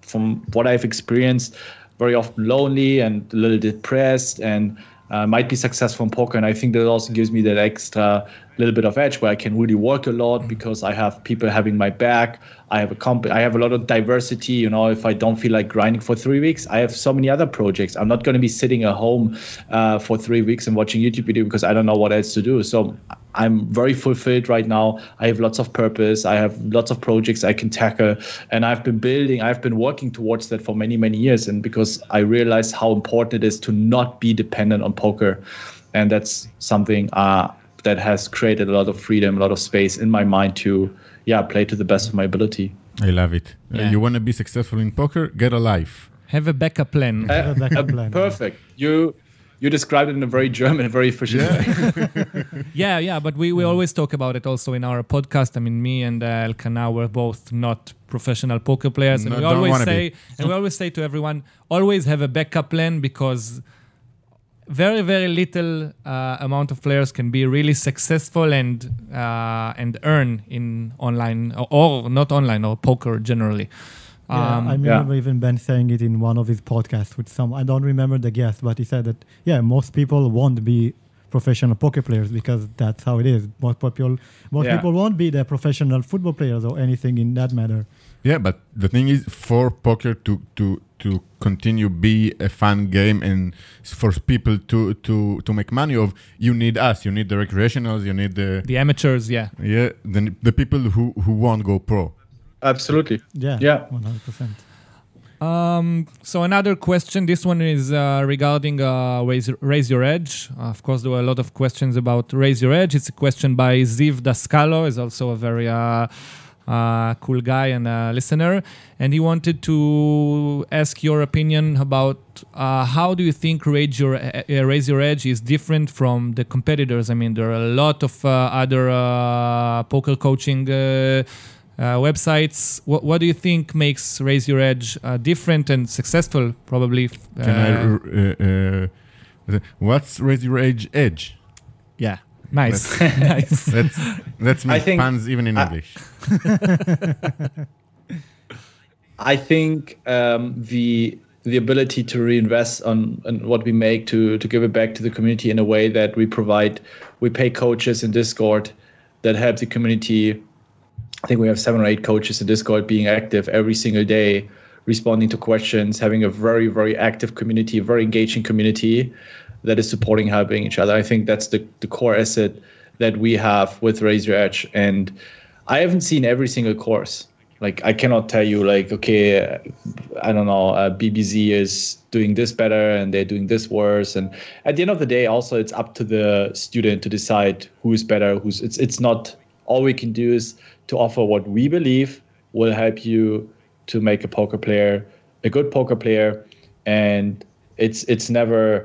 from what I've experienced, very often lonely and a little depressed. And uh, might be successful in poker. And I think that also gives me that extra little bit of edge where I can really work a lot because I have people having my back. I have a comp- I have a lot of diversity. You know, if I don't feel like grinding for three weeks, I have so many other projects. I'm not going to be sitting at home uh, for three weeks and watching YouTube video because I don't know what else to do. So I'm very fulfilled right now. I have lots of purpose. I have lots of projects I can tackle. And I've been building, I've been working towards that for many, many years. And because I realized how important it is to not be dependent on poker. And that's something uh, that has created a lot of freedom, a lot of space in my mind to, yeah, play to the best of my ability. I love it. Yeah. Uh, you want to be successful in poker? Get a life. Have a backup plan. Uh, have a backup plan. Perfect. You... You described it in a very German, a very efficient yeah. way. yeah, yeah, but we, we always talk about it also in our podcast. I mean, me and uh, Elkanah were both not professional poker players, and no, we always say, be. and we always say to everyone, always have a backup plan because very, very little uh, amount of players can be really successful and uh, and earn in online or, or not online or poker generally. Yeah, um, I remember yeah. even Ben saying it in one of his podcasts with some, I don't remember the guest, but he said that, yeah, most people won't be professional poker players because that's how it is. Most people, most yeah. people won't be the professional football players or anything in that matter. Yeah, but the thing is for poker to, to, to continue be a fun game and for people to, to, to make money of, you need us, you need the recreationals, you need the... The amateurs, yeah. Yeah, the, the people who, who won't go pro. Absolutely. Yeah. Yeah. one hundred percent. Um, so another question. This one is uh, regarding uh, raise, raise Your Edge. Uh, of course, there were a lot of questions about Raise Your Edge. It's a question by Ziv Dascalo. He's also a very uh, uh, cool guy and a listener. And he wanted to ask your opinion about uh, how do you think Raise Your, uh, Raise Your Edge is different from the competitors? I mean, there are a lot of uh, other uh, poker coaching uh Uh, websites. What, what do you think makes Raise Your Edge uh, different and successful? Probably. Uh, Can I? Uh, uh, what's Raise Your Edge? Edge. Yeah. Nice. That's, nice. That's that's my puns even in I, English. I think um, the the ability to reinvest on, on what we make to to give it back to the community in a way that we provide. We pay coaches in Discord that help the community. I think we have seven or eight coaches in Discord being active every single day, responding to questions, having a very, very active community, a very engaging community that is supporting, helping each other. I think that's the, the core asset that we have with Raise Your Edge. And I haven't seen every single course. Like, I cannot tell you, like, okay, I don't know, uh, B B Z is doing this better and they're doing this worse. And at the end of the day, also, it's up to the student to decide who is better, who's it's it's not... All we can do is to offer what we believe will help you to make a poker player, a good poker player. And it's it's never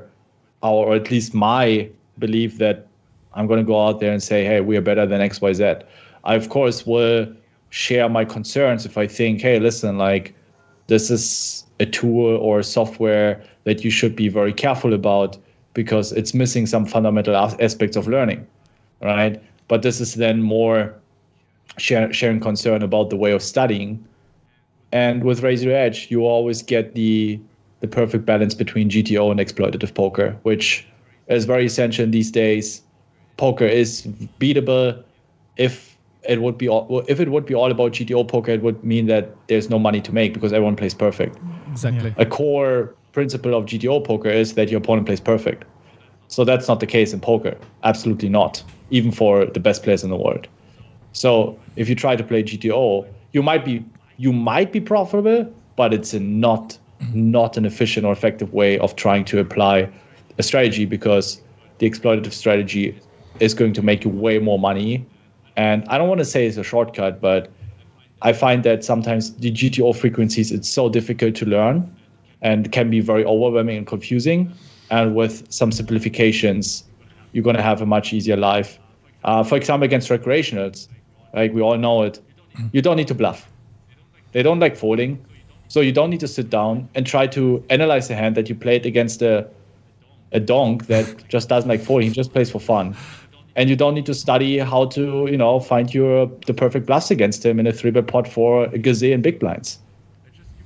our, or at least my belief that I'm going to go out there and say, hey, we are better than X Y Z. I, of course, will share my concerns if I think, hey, listen, like this is a tool or a software that you should be very careful about because it's missing some fundamental aspects of learning, right? But this is then more share, sharing concern about the way of studying. And with Raise Your Edge, you always get the the perfect balance between G T O and exploitative poker, which is very essential in these days. Poker is beatable. If it would be all, if it would be all about G T O poker, it would mean that there's no money to make because everyone plays perfect. Exactly. A core principle of G T O poker is that your opponent plays perfect. So that's not the case in poker. Absolutely not. Even for the best players in the world. So if you try to play G T O, you might be you might be profitable, but it's a not not an efficient or effective way of trying to apply a strategy because the exploitative strategy is going to make you way more money. And I don't want to say it's a shortcut, but I find that sometimes the G T O frequencies, it's so difficult to learn and can be very overwhelming and confusing. And with some simplifications, you're going to have a much easier life. Uh, for example, against recreationals, like we all know it, you don't need to bluff. They don't like folding, so you don't need to sit down and try to analyze a hand that you played against a a donk that just doesn't like folding, he just plays for fun. And you don't need to study how to, you know, find your the perfect bluffs against him in a three-bet pot for a gazelle and big blinds.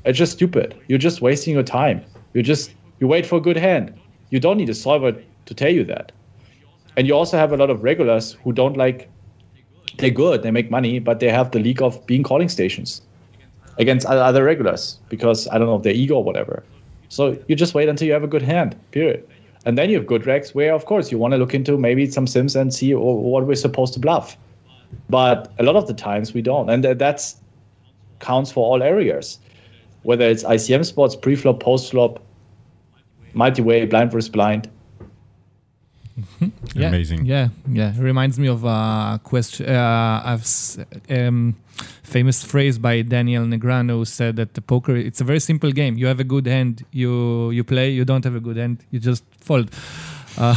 It's just stupid. You're just wasting your time. You just you wait for a good hand. You don't need to solve it to tell you that. And you also have a lot of regulars who don't like, they're good, they make money, but they have the leak of being calling stations against other regulars because, I don't know, their ego or whatever. So you just wait until you have a good hand, period. And then you have good regs where, of course, you want to look into maybe some sims and see what we're supposed to bluff. But a lot of the times we don't. And that counts for all areas, whether it's I C M spots, pre-flop, post-flop, multi-way, blind versus blind. Yeah, amazing. Yeah, yeah. It reminds me of a question, uh, a um, famous phrase by Daniel Negreanu, who said that the poker, it's a very simple game. You have a good hand, you you play. You don't have a good hand, you just fold. Uh,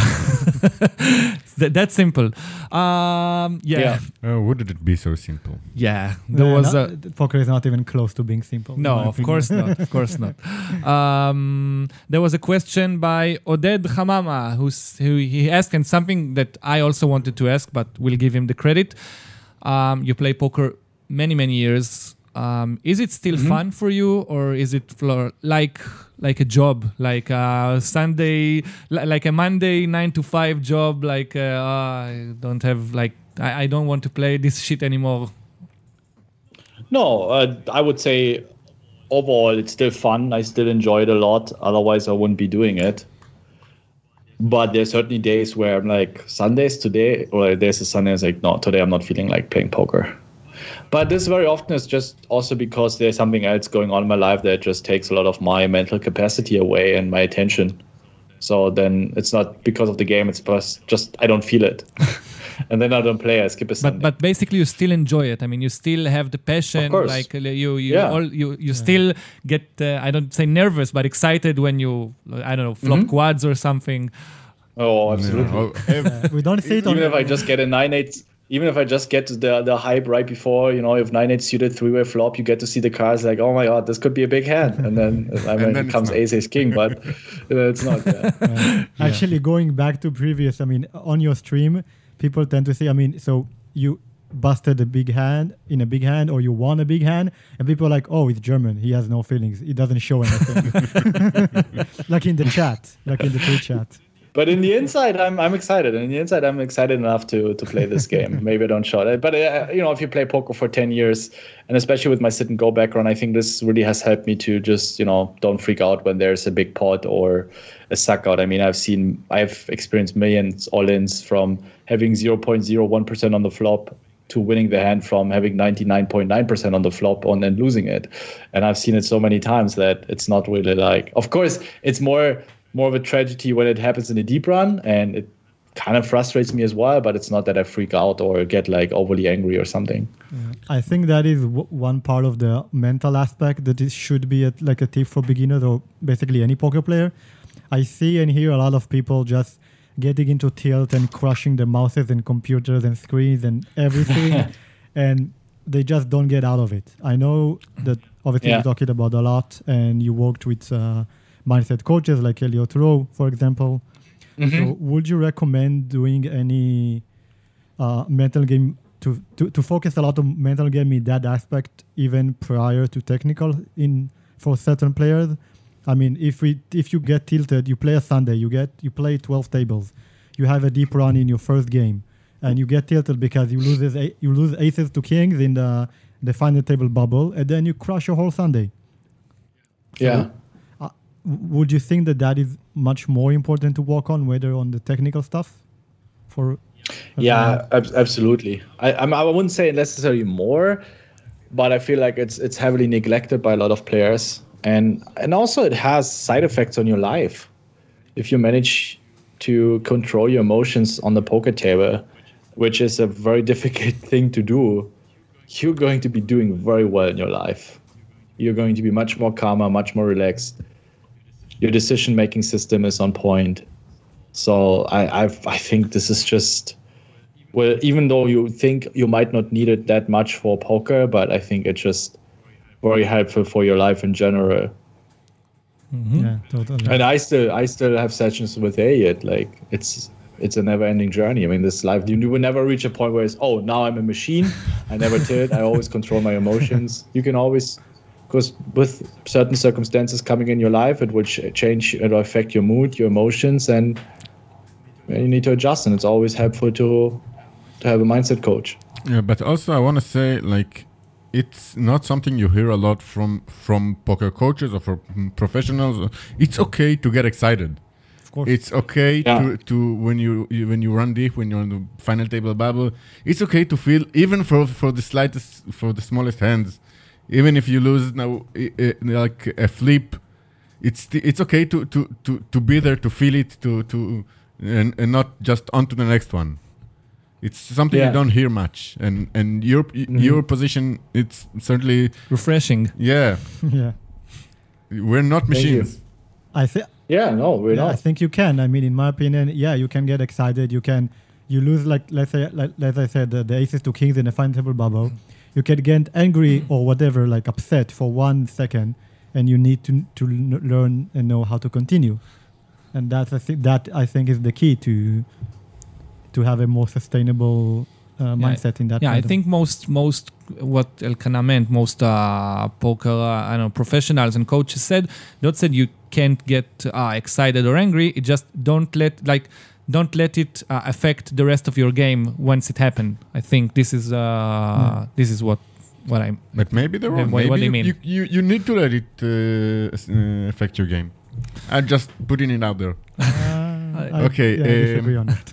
that, that's simple. Um, yeah. yeah. Uh, wouldn't it be so simple? Yeah. There uh, was not, a, poker is not even close to being simple. No, of opinion. course not. Of course not. Um, there was a question by Oded Hamama, who's, who he asked, and something that I also wanted to ask, but we'll give him the credit. Um, you play poker many, many years. Um, is it still mm-hmm. fun for you, or is it for, like like a job, like a Sunday, like a Monday nine to five job? Like uh, I don't have like I, I don't want to play this shit anymore. No, uh, I would say overall it's still fun. I still enjoy it a lot. Otherwise, I wouldn't be doing it. But there's certainly days where I'm like, Sundays today, or there's a Sunday it's like, no, today I'm not feeling like playing poker. But this very often is just also because there's something else going on in my life that just takes a lot of my mental capacity away and my attention. So then it's not because of the game, it's just I don't feel it. And then I don't play, I skip a Sunday. But, but basically you still enjoy it. I mean, you still have the passion. Of course. Like you, you, yeah. all, you, you yeah. still get, uh, I don't say nervous, but excited when you, I don't know, flop mm-hmm. quads or something. Oh, absolutely. Yeah. We don't see it on Even if I just get a nine eight... Even if I just get the the hype right before, you know, if nine eight suited three-way flop, you get to see the cards like, oh my god, this could be a big hand, and then I mean, and then it comes ace ace king, but uh, it's not. Yeah. Uh, actually, going back to previous, I mean, on your stream, people tend to say, I mean, so you busted a big hand in a big hand, or you won a big hand, and people are like, oh, it's German, he has no feelings, he doesn't show anything, like in the chat, like in the Twitch chat. But in the inside, I'm I'm excited. In the inside, I'm excited enough to to play this game. Maybe I don't show it, but uh, you know, if you play poker for ten years, and especially with my sit and go background, I think this really has helped me to just, you know, don't freak out when there's a big pot or a suck out. I mean, I've seen, I've experienced millions all-ins from having zero point zero one percent on the flop to winning the hand from having ninety-nine point nine percent on the flop on and losing it. And I've seen it so many times that it's not really like. Of course, it's more. more of a tragedy when it happens in a deep run, and it kind of frustrates me as well, but it's not that I freak out or get like overly angry or something. Yeah. I think that is w one part of the mental aspect that it should be a, like a tip for beginners or basically any poker player. I see and hear a lot of people just getting into tilt and crushing the mouses and computers and screens and everything, and they just don't get out of it. I know that obviously yeah. you're talking about a lot, and you worked with... Uh, mindset coaches like Elliot Rowe, for example. Mm-hmm. So would you recommend doing any uh, mental game to, to, to focus a lot on mental game in that aspect even prior to technical in for certain players? I mean, if we if you get tilted, you play a Sunday, you get you play twelve tables, you have a deep run in your first game, and you get tilted because you lose a, you lose aces to kings in the the final table bubble, and then you crush your whole Sunday. So yeah. Would you think that that is much more important to work on, whether on the technical stuff? For yeah, ab absolutely. I I'm, I wouldn't say necessarily more, but I feel like it's it's heavily neglected by a lot of players, and and also it has side effects on your life. If you manage to control your emotions on the poker table, which is a very difficult thing to do, you're going to be doing very well in your life. You're going to be much more calmer, much more relaxed. Your decision-making system is on point. So I, I've, I think this is just, well, even though you think you might not need it that much for poker, but I think it's just very helpful for your life in general. Mm-hmm. Yeah, totally. And I still, I still have sessions with Elliot. Like it's, it's a never-ending journey. I mean, this life, you will never reach a point where it's, oh, now I'm a machine. I never tilt. I always control my emotions. You can always... Because with certain circumstances coming in your life, it will ch change, it will affect your mood, your emotions, and you need to adjust, and it's always helpful to to have a mindset coach. Yeah, but also I want to say, like, it's not something you hear a lot from from poker coaches or from professionals. It's okay to get excited. Of course, it's okay yeah. to to when you, you when you run deep, when you're on the final table bubble. It's okay to feel, even for for the slightest, for the smallest hands, even if you lose now, it, it, like a flip. It's it's okay to, to, to, to be there, to feel it, to to and, and not just on to the next one. It's something yeah. you don't hear much, and and your mm-hmm. your position, it's certainly refreshing. Yeah, yeah. We're not machines. I think. Yeah, no, we're yeah, not. I think you can. I mean, in my opinion, yeah, you can get excited. You can. You lose, like let's say, like, as I said, the, the aces to kings in a final table bubble. You can get angry or whatever, like upset for one second. And you need to to learn and know how to continue, and that's I think that I think is the key to to have a more sustainable uh, mindset yeah, in that. Yeah, I think most most what Elkanah meant, most uh, poker uh, I don't know, professionals and coaches said, not said you can't get uh, excited or angry. It just don't let like don't let it uh, affect the rest of your game once it happened. I think this is uh, mm. this is what. What I'm but maybe they're wrong. What, what do you mean? You, you, you need to let it uh, affect your game. I'm just putting it out there. Uh, okay. Yeah, um, you on it.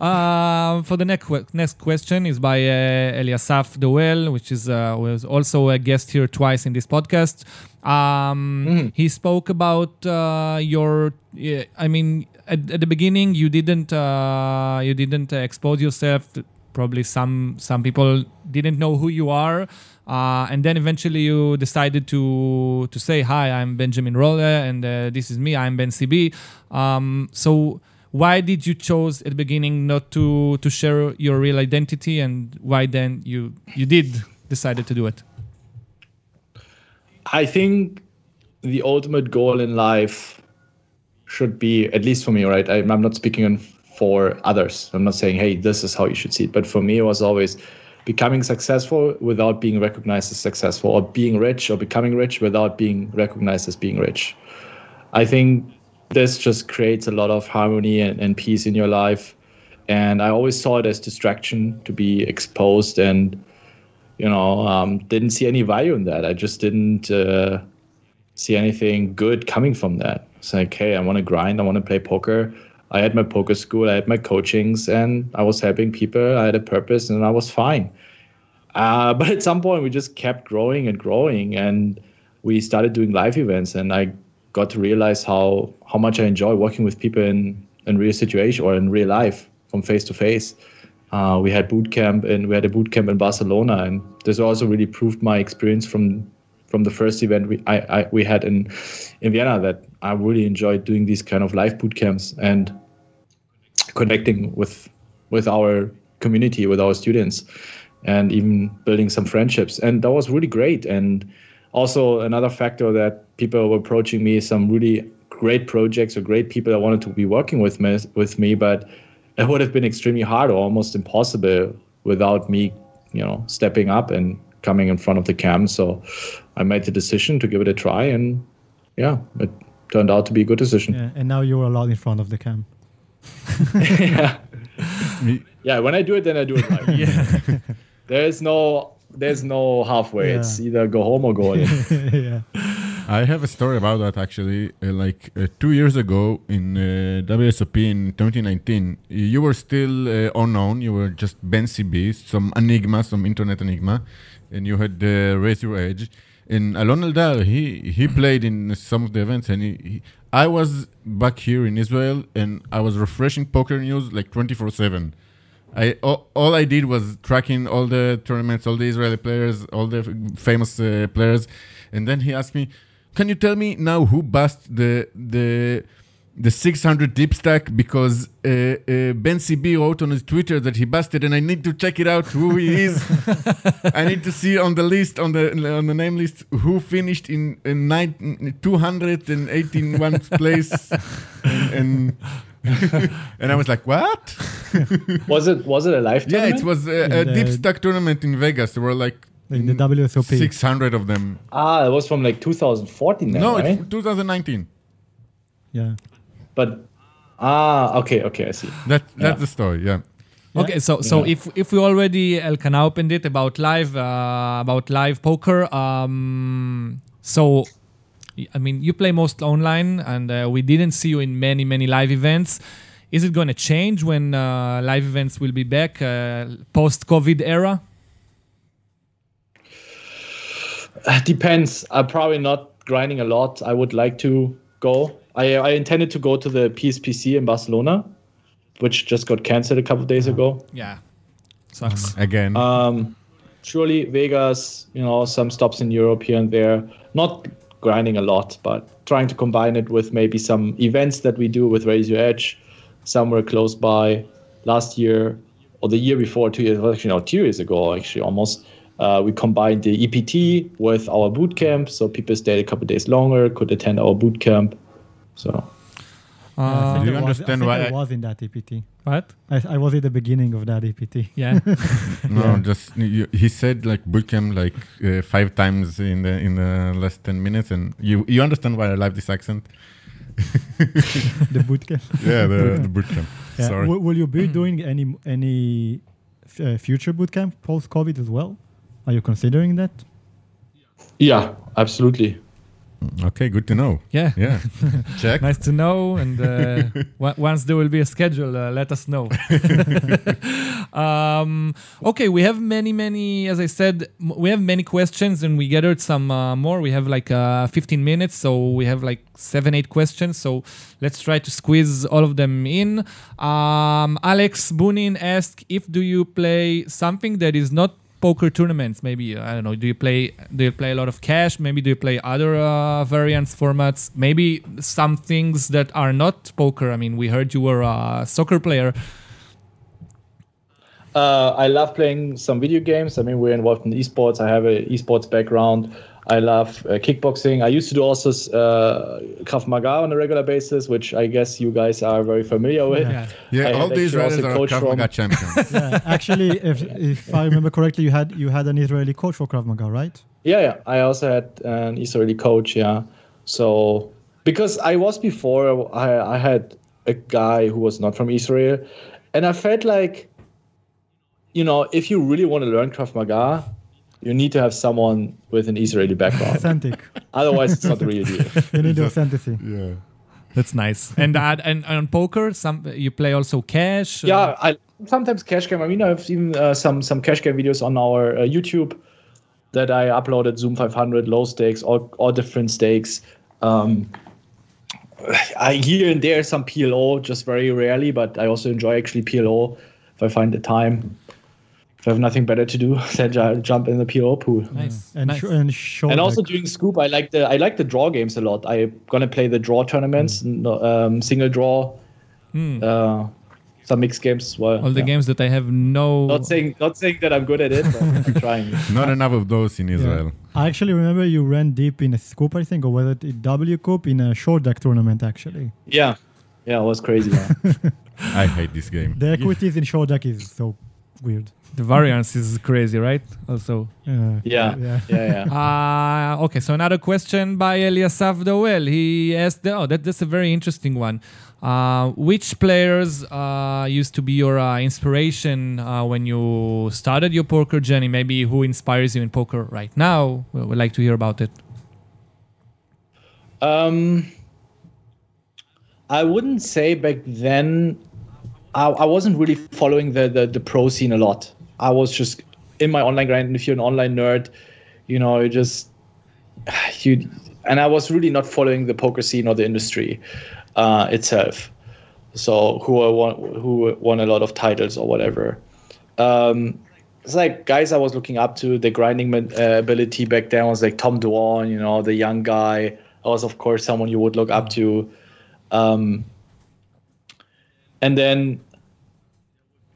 uh, for the next next question is by uh, Eliasaf Doel, which is uh, was also a guest here twice in this podcast. Um, mm. He spoke about uh, your. Uh, I mean, at, at the beginning, you didn't uh, you didn't uh, expose yourself. To, Probably some some people didn't know who you are, uh, and then eventually you decided to to say, "Hi, I'm Benjamin Rolle, and uh, this is me. I'm Ben C B." Um, so why did you chose at the beginning not to to share your real identity, and why then you you did decided to do it? I think the ultimate goal in life should be, at least for me, right? I, I'm not speaking on. For others. I'm not saying, hey, this is how you should see it. But for me, it was always becoming successful without being recognized as successful, or being rich or becoming rich without being recognized as being rich. I think this just creates a lot of harmony and, and peace in your life. And I always saw it as distraction to be exposed, and, you know, um, didn't see any value in that. I just didn't uh, see anything good coming from that. It's like, hey, I want to grind. I want to play poker. I had my poker school, I had my coachings, and I was helping people. I had a purpose, and I was fine. Uh, but at some point, we just kept growing and growing, and we started doing live events. And I got to realize how how much I enjoy working with people in, in real situation or in real life, from face to face. Uh, we had boot camp, and we had a boot camp in Barcelona, and this also really proved my experience from from the first event we I, I we had in in Vienna, that I really enjoyed doing these kind of live boot camps and connecting with with our community, with our students, and even building some friendships. And that was really great. And also another factor that people were approaching me, some really great projects or great people that wanted to be working with me, with me, but it would have been extremely hard or almost impossible without me, you know, stepping up and coming in front of the cam. So I made the decision to give it a try, and yeah, it turned out to be a good decision. Yeah, and now you're allowed in front of the cam. yeah. yeah, when I do it, then I do it live. Yeah. There's no there's no halfway. Yeah. It's either go home or go in. yeah. I have a story about that, actually. Uh, like uh, two years ago in uh, W S O P in twenty nineteen, you were still uh, unknown. You were just Ben C B, some enigma, some internet enigma, and you had uh, Raise Your Edge. And Alon Eldar, he, he played in some of the events, and he, he, I was back here in Israel, and I was refreshing poker news like twenty-four seven. I all, all I did was tracking all the tournaments, all the Israeli players, all the famous uh, players. And then he asked me, can you tell me now who bust the the the six hundred deep stack? Because uh, uh, Ben C B wrote on his Twitter that he busted, and I need to check it out who he is. I need to see on the list, on the on the name list, who finished in, in two hundred eighteenth place. and and, and I was like, what? was it was it a live tournament? Yeah, it was a, a deep stack tournament in Vegas. There were like Like the W S O P. six hundred of them. Ah, it was from like two thousand fourteen then, no, right? No, it's twenty nineteen. Yeah. But Ah, okay, okay, I see. That that's yeah. the story, yeah. Okay, so so yeah. if if we already Elkan opened it about live uh, about live poker, um, so I mean you play most online, and uh, we didn't see you in many many live events. Is it going to change when uh, live events will be back uh, post COVID era? Depends. I'm probably not grinding a lot. I would like to go. I I intended to go to the P S P C in Barcelona, which just got canceled a couple of days ago. Yeah, sucks again. Um, surely Vegas, you know, some stops in Europe here and there. Not grinding a lot, but trying to combine it with maybe some events that we do with Raise Your Edge, somewhere close by. Last year or the year before, two years, actually no, two years ago, actually almost. Uh, we combined the E P T with our boot camp, so people stayed a couple of days longer, could attend our boot camp. So. Uh, do you understand was, I why I, I was in that E P T? What? I, I was at the beginning of that E P T. Yeah. no, yeah. just you, he said like bootcamp like uh, five times in the in the last ten minutes, and you you understand why I love this accent. the bootcamp. Yeah, the, the bootcamp. Yeah. Sorry. W will you be doing any any uh, future bootcamp post COVID as well? Are you considering that? Yeah, absolutely. Okay, good to know. Yeah, yeah. Check. Nice to know. And uh, once there will be a schedule, uh, let us know. um, okay, we have many, many. As I said, m we have many questions, and we gathered some uh, more. We have like uh, fifteen minutes, so we have like seven, eight questions. So let's try to squeeze all of them in. Um, Alex Bunin asked, "If do you play something that is not?" Poker tournaments, maybe I don't know. Do you play? Do you play a lot of cash? Maybe do you play other uh, variants formats? Maybe some things that are not poker. I mean, we heard you were a soccer player. Uh, I love playing some video games. I mean, we're involved in esports. I have an esports background. I love uh, kickboxing. I used to do also uh, Krav Maga on a regular basis, which I guess you guys are very familiar with. Yeah, yeah all these Israelis are Krav Maga champions. yeah, actually, if if I remember correctly, you had you had an Israeli coach for Krav Maga, right? Yeah, yeah. I also had an Israeli coach. Yeah, so because I was before, I I had a guy who was not from Israel, and I felt like, you know, if you really want to learn Krav Maga, you need to have someone with an Israeli background. Authentic. Otherwise, it's not the real deal. You need authenticity. Yeah, that's nice. And uh, and on poker, some you play also cash. Or? Yeah, I sometimes cash game. I mean, I've seen uh, some some cash game videos on our uh, YouTube that I uploaded. Zoom five hundred, low stakes, all all different stakes. Um, I here and there some P L O, just very rarely. But I also enjoy actually P L O if I find the time. I have nothing better to do than jump in the P O pool. Nice. And, nice. and, show and also during Scoop, I like the I like the draw games a lot. I'm gonna play the draw tournaments, mm. um, single draw, mm. uh, some mixed games. Well, all the yeah. games that I have no. Not saying not saying that I'm good at it. But I'm trying. Not enough of those in Israel. Yeah. I actually remember you ran deep in a Scoop, I think, or whether it was W Coop in a short deck tournament, actually. Yeah, yeah, it was crazy. Man. I hate this game. The equities in short deck is so weird. The variance is crazy, right? Also, uh, yeah, yeah, yeah. yeah. Uh, okay, so another question by Eliasav Doel. He asked, "Oh, that, that's a very interesting one. Uh, which players uh, used to be your uh, inspiration uh, when you started your poker journey? Maybe who inspires you in poker right now? We would like to hear about it." Um, I wouldn't say back then. I, I wasn't really following the, the the pro scene a lot. I was just in my online grind, and if you're an online nerd, you know, you just you. And I was really not following the poker scene or the industry uh, itself. So who I won, who won a lot of titles or whatever. Um, it's like guys I was looking up to. The grinding uh, ability back then was like Tom Duan, you know, the young guy. I was of course someone you would look up to. Um, and then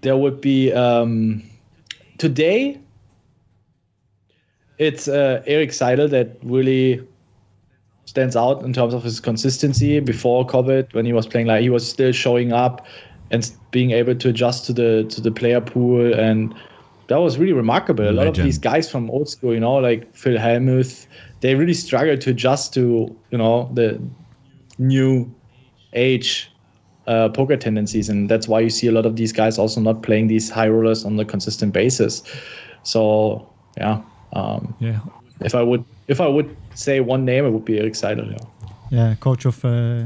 there would be um, today. It's uh, Eric Seidel that really stands out in terms of his consistency. Before COVID, when he was playing, like he was still showing up and being able to adjust to the to the player pool, and that was really remarkable. A lot Legend. of these guys from old school, you know, like Phil Hellmuth, they really struggled to adjust to you know the new age. uh, poker tendencies. And that's why you see a lot of these guys also not playing these high rollers on a consistent basis. So, yeah. Um, yeah. If I would if I would say one name, it would be Eric Seidel. Yeah, yeah coach of uh,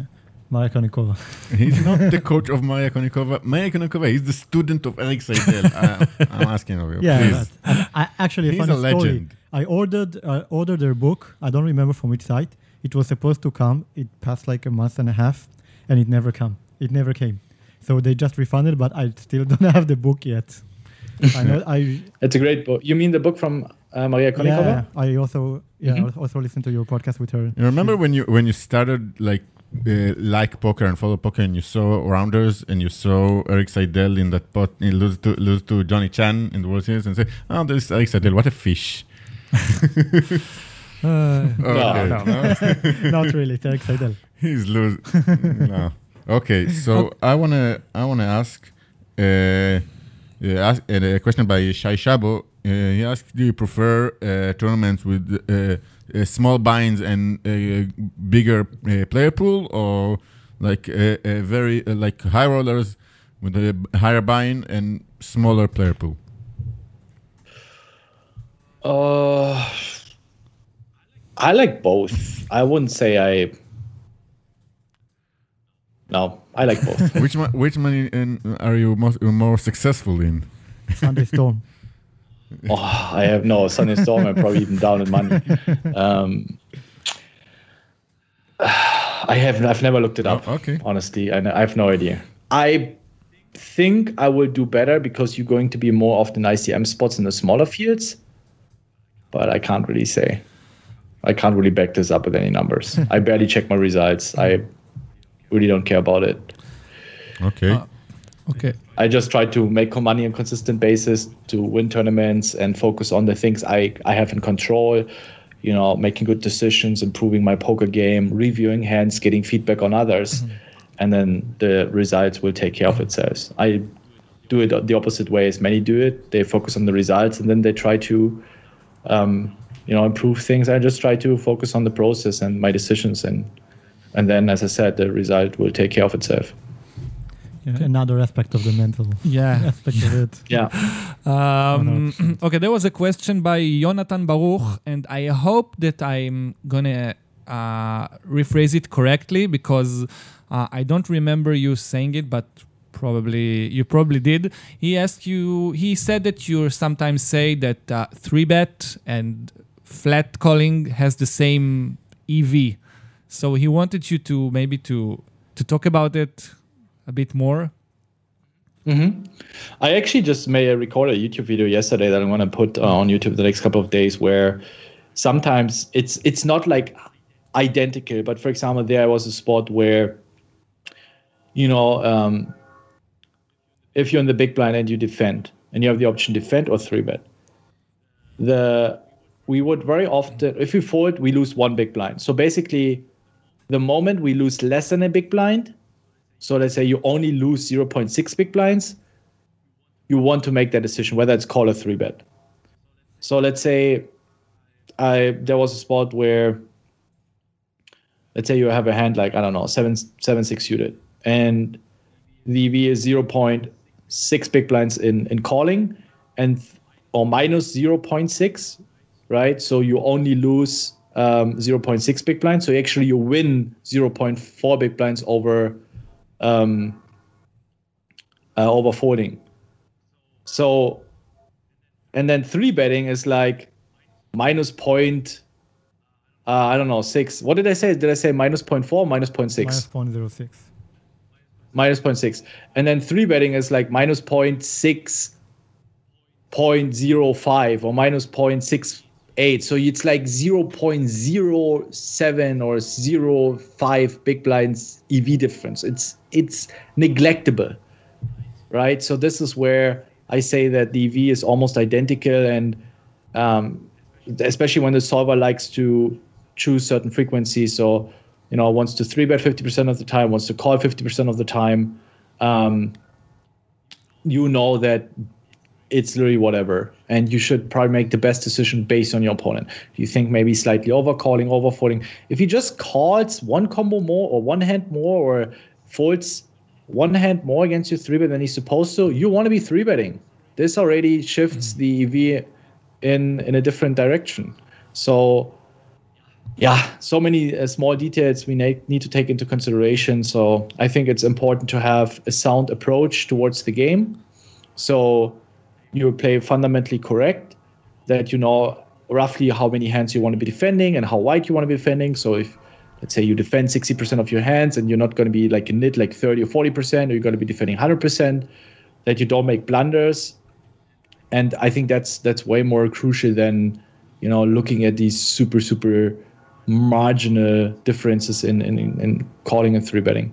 Maria Konikova. He's not the coach of Maria Konikova. Maria Konikova, he's the student of Eric Seidel. I, I'm asking of you, yeah, please. I, I, actually, he's funny a story. Legend. I ordered, uh, ordered their book. I don't remember from which site. It was supposed to come. It passed like a month and a half, and it never come. It never came. So they just refunded, but I still don't have the book yet. I know, I, it's a great book. You mean the book from uh, Maria Konikova? Yeah, I also yeah mm-hmm. also listened to your podcast with her. You remember she, when you when you started like uh, like poker and follow poker, and you saw Rounders and you saw Eric Seidel in that pot, and lose to lose to Johnny Chan in the World Series, and say, "Oh, there's Eric Seidel. What a fish." uh, okay. No, no, not really. Eric Seidel. He's losing. No. Okay, so okay. I wanna I wanna ask. Uh, Uh, a question by Shai Shabo. Uh, he asked, do you prefer uh, tournaments with uh, uh, small binds and uh, bigger uh, player pool, or like uh, a very uh, like high rollers with a higher bind and smaller player pool? Uh, I like both. I wouldn't say I... No, I like both. Which one? Which one in, are you most, more successful in? Sunday Storm. Oh, I have no Sunday Storm. I'm probably even down in money. Um, I have. I've never looked it up. Oh, okay. Honestly, I, I have no idea. I think I will do better because you're going to be more often I C M spots in the smaller fields, but I can't really say. I can't really back this up with any numbers. I barely check my results. I. Really don't care about it. Okay. Uh, okay. I just try to make money on a consistent basis, to win tournaments and focus on the things I, I have in control, you know, making good decisions, improving my poker game, reviewing hands, getting feedback on others, mm-hmm. and then the results will take care of itself. I do it the opposite way as many do it. They focus on the results and then they try to, um, you know, improve things. I just try to focus on the process and my decisions, and And then, as I said, the result will take care of itself. Yeah. Another aspect of the mental yeah. aspect of it. Yeah. Um, oh, okay, there was a question by Jonathan Baruch, and I hope that I'm going to uh, rephrase it correctly, because uh, I don't remember you saying it, but probably you probably did. He asked you, he said that you sometimes say that uh, three bet and flat calling has the same E V. So he wanted you to maybe to to talk about it a bit more. Mm-hmm. I actually just made a record a YouTube video yesterday that I'm going to put uh, on YouTube the next couple of days, where sometimes it's it's not like identical, but for example, there was a spot where, you know, um, if you're in the big blind and you defend and you have the option defend or three bet, the we would very often, if we fold, we lose one big blind. So basically, the moment we lose less than a big blind, so let's say you only lose zero point six big blinds, you want to make that decision, whether it's call or three bet. So let's say I there was a spot where, let's say you have a hand like, I don't know, seven, seven, six suited, and the E V is zero point six big blinds in, in calling, and or minus zero point six, right? So you only lose Um, zero point six big blinds, so actually you win zero point four big blinds over um, uh, over folding. So, and then three betting is like minus point. Uh, I don't know six. What did I say? Did I say minus point four? Minus point six. Minus point zero six. Minus point six, and then three betting is like minus point six, point zero five, or minus point six. Eight, so it's like zero point zero seven or zero point five big blinds E V difference. It's it's neglectable, right? So this is where I say that the E V is almost identical, and um, especially when the solver likes to choose certain frequencies. So, you know, wants to three bet fifty percent of the time, wants to call fifty percent of the time. Um, you know that it's literally whatever, and you should probably make the best decision based on your opponent. You think maybe slightly overcalling, overfolding. If he just calls one combo more or one hand more or folds one hand more against you three bet than he's supposed to, you want to be three betting. This already shifts the E V in in a different direction. So yeah, so many uh, small details we need to take into consideration. So I think it's important to have a sound approach towards the game. So you play fundamentally correct, that you know roughly how many hands you want to be defending and how wide you want to be defending. So if, let's say, you defend sixty percent of your hands and you're not going to be like a nit like thirty or forty percent, or you're going to be defending one hundred percent, that you don't make blunders. And I think that's that's way more crucial than, you know, looking at these super, super marginal differences in, in, in calling and three betting.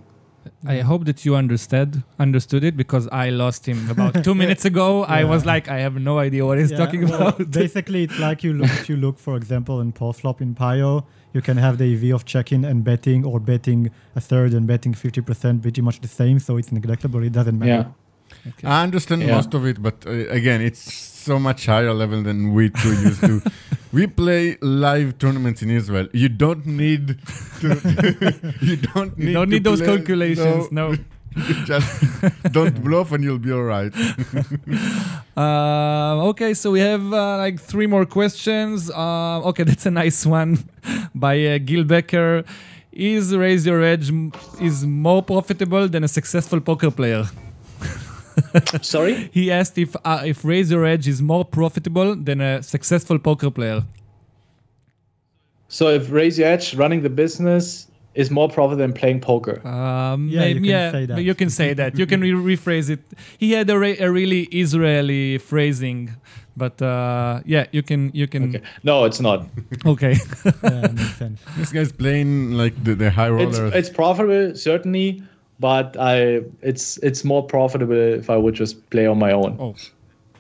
I hope that you understood understood it, because I lost him about two minutes ago. Yeah. I was like, I have no idea what he's yeah, talking well, about. Basically, it's like you look, you look, for example, in post flop in P I O, you can have the E V of checking and betting, or betting a third and betting fifty percent, pretty much the same. So it's neglectable. It doesn't matter. Yeah. Okay. I understand yeah. most of it, but uh, again, it's so much higher level than we two used to. We play live tournaments in Israel. You don't need to, you don't need, you don't need those calculations. No, no. You just don't bluff and you'll be all right. uh, okay, so we have uh, like three more questions. Uh, okay, that's a nice one by uh, Gil Becker. Is Raise Your Edge is more profitable than a successful poker player? Sorry? He asked if uh, if Raise Your Edge is more profitable than a successful poker player. So if Raise Your Edge, running the business, is more profitable than playing poker. Um, yeah, maybe, you can yeah, say that. You can say that. You can re rephrase it. He had a, re a really Israeli phrasing, but uh, yeah, you can... you can. Okay. No, it's not. Okay. Yeah, makes sense. This guy's playing like the, the high roller. It's, it's profitable, certainly. But I, it's it's more profitable if I would just play on my own oh.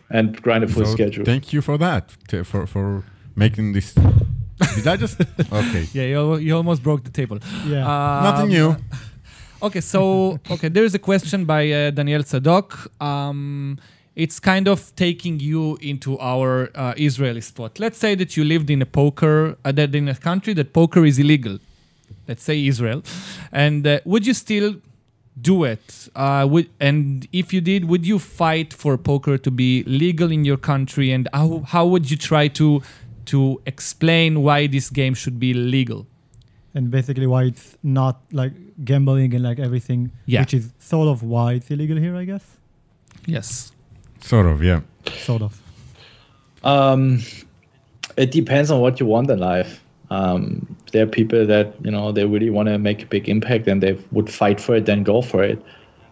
and grind a full so schedule. Thank you for that, for for making this. Did I just? Okay. Yeah, you, you almost broke the table. Yeah. Um, Nothing new. Okay, so okay, there is a question by uh, Daniel Sadok. Um, it's kind of taking you into our uh, Israeli spot. Let's say that you lived in a poker uh, that in a country that poker is illegal. Let's say Israel, and uh, would you still do it? Uh, would, and if you did, would you fight for poker to be legal in your country? And how, how would you try to to explain why this game should be legal? And basically why it's not like gambling and like everything, yeah. which is sort of why it's illegal here, I guess? Yes. Sort of, yeah. Sort of. Um, it depends on what you want in life. Um, there are people that, you know, they really want to make a big impact and they would fight for it, then go for it.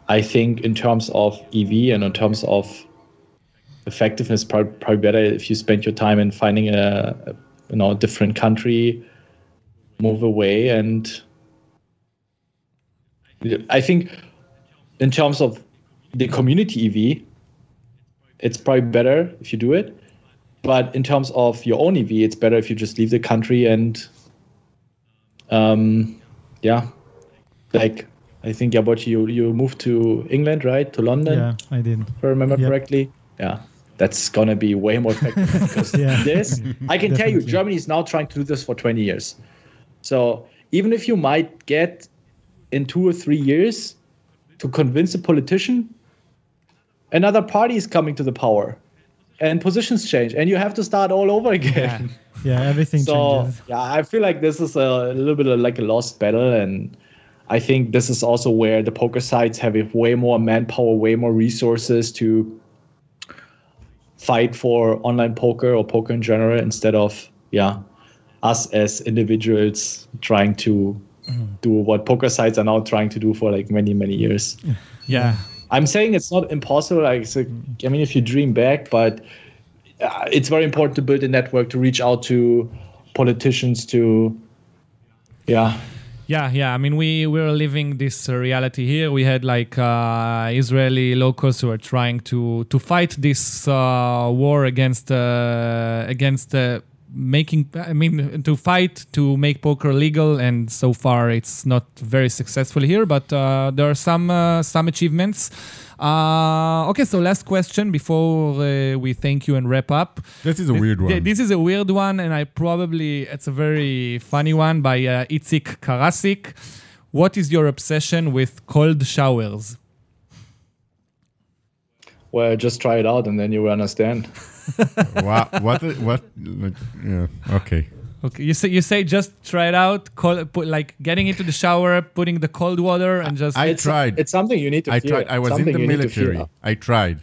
I think in terms of E V and in terms of effectiveness, probably, probably better if you spend your time in finding a, a you know, different country, move away. And I think in terms of the community E V, it's probably better if you do it. But in terms of your own E V, it's better if you just leave the country and, um, yeah, like I think Jaboti, you you moved to England, right? To London? Yeah, I did. If I remember yep. correctly. Yeah, that's gonna be way more effective because yeah. this. I can Definitely. tell you, Germany is now trying to do this for twenty years. So even if you might get in two or three years to convince a politician, another party is coming to the power. And positions change, and you have to start all over again. Yeah, yeah everything so, changes. Yeah, I feel like this is a, a little bit of like a lost battle, and I think this is also where the poker sites have way more manpower, way more resources to fight for online poker or poker in general, instead of yeah, us as individuals trying to mm. do what poker sites are now trying to do for like many, many years. Yeah. I'm saying it's not impossible. Like, so, I mean, if you dream back, but uh, it's very important to build a network, to reach out to politicians, to, yeah. Yeah, yeah. I mean, we were living this uh, reality here. We had like uh, Israeli locals who are trying to to fight this uh, war against uh, against uh, making. I mean, to fight to make poker legal, and so far it's not very successful here. But uh, there are some uh, some achievements. Uh, okay, so last question before uh, we thank you and wrap up. This is a weird one. This is a weird one, and I probably it's a very funny one by uh, Itzik Karasik. What is your obsession with cold showers? Well, just try it out and then you will understand. Wow. What? What? Yeah. Okay. Okay. You say you say just try it out. Call put, like getting into the shower, putting the cold water, and just. I, I it's, tried. It's something you need to. I fear. tried. I was something in the military. I tried.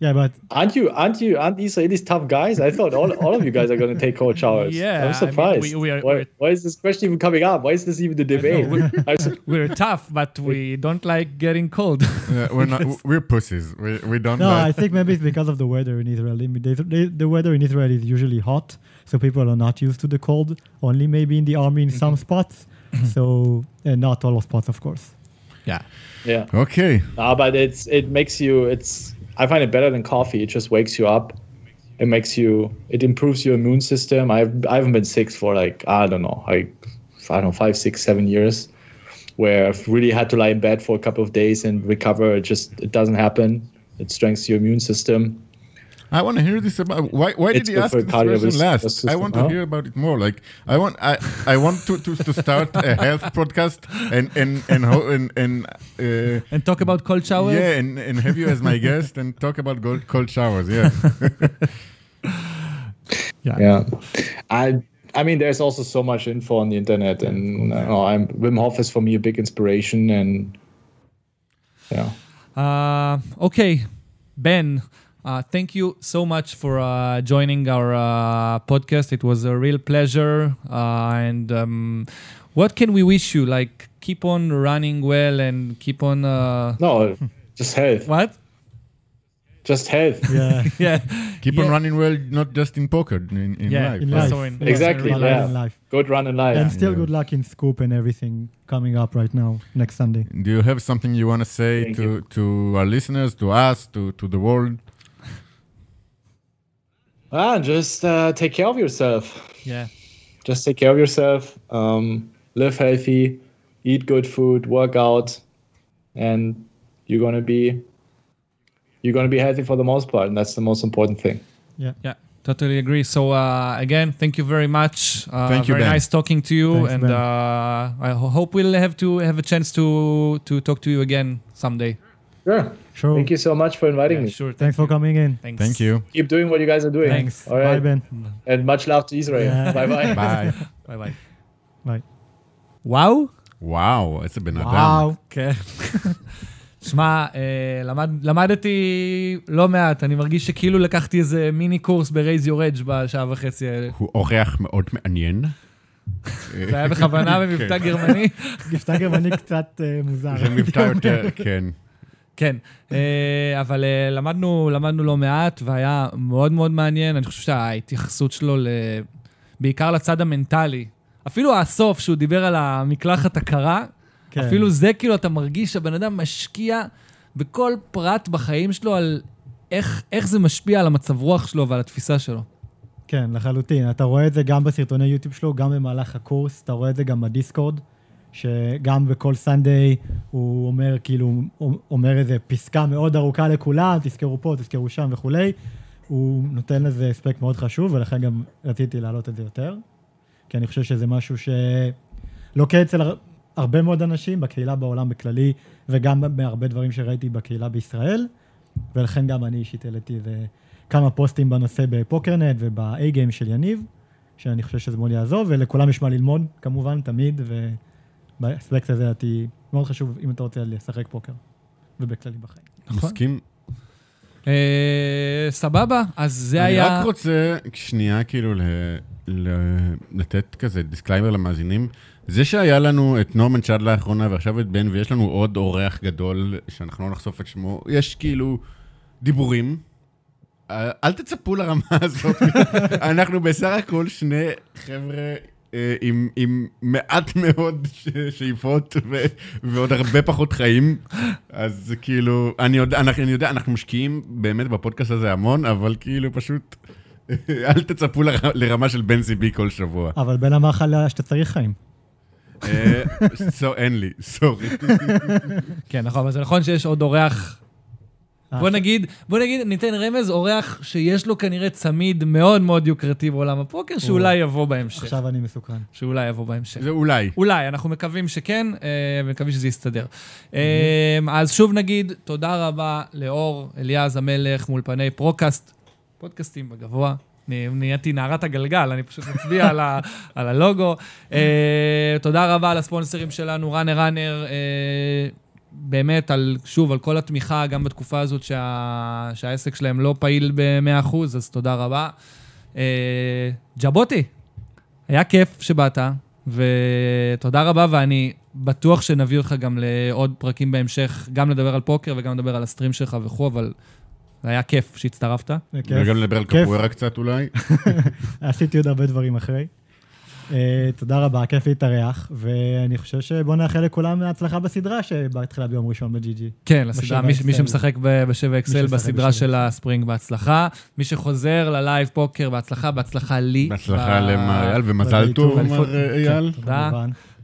Yeah, but aren't you aren't you aren't Israelis tough guys? I thought all, all of you guys are going to take cold showers. Yeah, I'm surprised. I mean, we, we are, why, why is this question even coming up? Why is this even the debate? Know, we're, we're tough, but we don't like getting cold. Yeah, we're not. We're pussies. We we don't. No, like. I think maybe it's because of the weather in Israel. They, they, the weather in Israel is usually hot, so people are not used to the cold. Only maybe in the army in mm-hmm. some spots. Mm-hmm. So and not all of spots, of course. Yeah. Yeah. Okay. Ah, uh, but it's it makes you it's. I find it better than coffee. It just wakes you up. It makes you. It improves your immune system. I've I haven't been sick for like I don't know like I don't know five, six, seven years, where I've really had to lie in bed for a couple of days and recover. It just it doesn't happen. It strengthens your immune system. I want to hear this about. Why why did you ask this question last? System, I want to huh? hear about it more. Like I want I I want to to, to start a health podcast and and and and and, uh, and talk about cold showers. Yeah, and, and have you as my guest and talk about cold, cold showers. Yeah. yeah. Yeah. I I mean, there's also so much info on the internet, and okay. oh, I'm Wim Hof is for me a big inspiration, and yeah. Uh, okay, Ben. Uh, thank you so much for uh, joining our uh, podcast. It was a real pleasure. Uh, and um, what can we wish you? Like, keep on running well and keep on... Uh... No, just health. What? Just health. Yeah. yeah. Keep yeah. on running well, not just in poker, in, in yeah, life. In life. Also in, exactly. Run yeah. in life. Good run in life. And still yeah. good luck in SCOOP and everything coming up right now, next Sunday. Do you have something you want to say to, to our listeners, to us, to, to the world? Ah, just uh, take care of yourself. Yeah. Just take care of yourself. Um, live healthy, eat good food, work out, and you're gonna be you're gonna be healthy for the most part, and that's the most important thing. Yeah. Yeah. Totally agree. So uh, again, thank you very much. Uh, thank you, very Ben. Nice talking to you, Thanks, and uh, I hope we'll have to have a chance to to talk to you again someday. Sure. Sure. Thank you so much for inviting yeah, me. Sure. Thank Thanks you. for coming in. Thanks. Thank you. Keep doing what you guys are doing. Thanks. All right. Bye, Ben. And much love to Israel. Yeah. Bye-bye. Bye. Bye-bye. Bye. Wow. Wow. איזה בן אדם. וואו. כן. שמע, למדתי לא מעט. אני מרגיש שכאילו לקחתי איזה מיני קורס ב-Raise Your Edge בשעה וחצי האלה. הוא אורח מאוד מעניין. זה היה בכוונה במבטא גרמני. מבטא גרמני קצת מוזר. זה מבטא יותר, כן. כן, אבל למדנו, למדנו לא מעט, והיה מאוד מאוד מעניין. אני חושב שההתייחסות שלו בעיקר לצד המנטלי. אפילו הסוף שהוא דיבר על המקלחת הקרה, אפילו זה כאילו אתה מרגיש שהבן אדם משקיע בכל פרט בחיים שלו על איך, איך זה משפיע על המצב רוח שלו ועל התפיסה שלו. כן, לחלוטין. אתה רואה את זה גם בסרטוני יוטיוב שלו, גם במהלך הקורס, אתה רואה את זה גם בדיסקורד. שגם בכל סנדיי הוא אומר כאילו, אומר איזה פסקה מאוד ארוכה לכולם, תזכרו פה, תזכרו שם וכולי. הוא נותן לזה אספקט מאוד חשוב, ולכן גם רציתי להעלות את זה יותר. כי אני חושב שזה משהו שלוקה אצל הרבה מאוד אנשים, בקהילה בעולם בכללי, וגם בהרבה דברים שראיתי בקהילה בישראל. ולכן גם אני אישית העליתי כמה פוסטים בנושא בפוקרנט ובאי-גיים של יניב, שאני חושב שזה מאוד יעזור, ולכולם יש מה ללמוד, כמובן, תמיד, ו... באספקט הזה, אתי, מאוד חשוב אם אתה רוצה לשחק פוקר, ובכללי בחיים. נכון. מסכים? סבבה, אז זה היה... אני רק רוצה, שנייה, כאילו, לתת כזה דיסקליימר למאזינים. זה שהיה לנו את נורמן צ'אד לאחרונה, ועכשיו את בן, ויש לנו עוד אורח גדול, שאנחנו לא נחשוף את שמו, יש כאילו דיבורים. אל תצפו לרמה הזאת. אנחנו בסך הכל שני חבר'ה... עם, עם מעט מאוד ש, שאיפות ו, ועוד הרבה פחות חיים. אז כאילו, אני יודע, אנחנו, אני יודע, אנחנו משקיעים באמת בפודקאסט הזה המון, אבל כאילו פשוט, אל תצפו לר, לרמה של בן סיבי כל שבוע. אבל בן אמר לך שאתה צריך חיים. אין לי, סורי. כן, נכון, אבל זה נכון שיש עוד אורח... בוא נגיד, בוא נגיד, ניתן רמז, אורח שיש לו כנראה צמיד מאוד מאוד יוקרתי בעולם הפוקר, שאולי יבוא בהמשך. עכשיו אני מסוכן. שאולי יבוא בהמשך. זה אולי. אולי, אנחנו מקווים שכן, ומקווים שזה יסתדר. אז שוב נגיד, תודה רבה לאור, אליעז המלך, מול פני פרוקאסט, פודקאסטים בגבוה. נהייתי נערת הגלגל, אני פשוט מצביע על הלוגו. תודה רבה לספונסרים שלנו, ראנר ראנר, באמת, על, שוב, על כל התמיכה, גם בתקופה הזאת שה, שהעסק שלהם לא פעיל ב-מאה אחוז, אז תודה רבה. אה, ג'בוטי, היה כיף שבאת, ותודה רבה, ואני בטוח שנביא אותך גם לעוד פרקים בהמשך, גם לדבר על פוקר וגם לדבר על הסטרים שלך וכו', אבל זה היה כיף שהצטרפת. וגם לדבר על קפוארה קצת אולי. עשיתי עוד הרבה דברים אחרי. תודה רבה, כיף להתארח, ואני חושב שבוא נאחל לכולם להצלחה בסדרה שבהתחילה ביום ראשון בג'י ג'י. כן, לסדרה, מי שמשחק בשבע אקסל בסדרה של הספרינג בהצלחה, מי שחוזר ללייב פוקר בהצלחה, בהצלחה לי. בהצלחה למעייל, ומזל טוב, אמר אייל. תודה.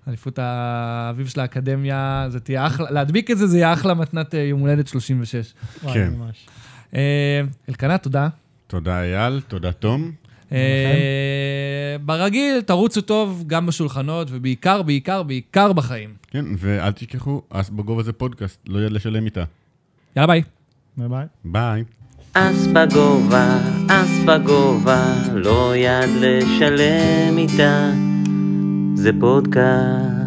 אליפות האביב של האקדמיה, זה תהיה אחלה, להדביק את זה, זה יהיה אחלה מתנת יום הולדת שלושים ושש. כן. אלקנה, תודה. תודה אייל, תודה תום. ברגיל, תרוצו טוב גם בשולחנות, ובעיקר, בעיקר, בעיקר בחיים. כן, ואל תשכחו, אס בגובה זה פודקאסט, לא יד לשלם איתה. יאללה, ביי. ביי ביי. ביי. אס בגובה, אס בגובה, לא יד לשלם איתה, זה פודקאסט.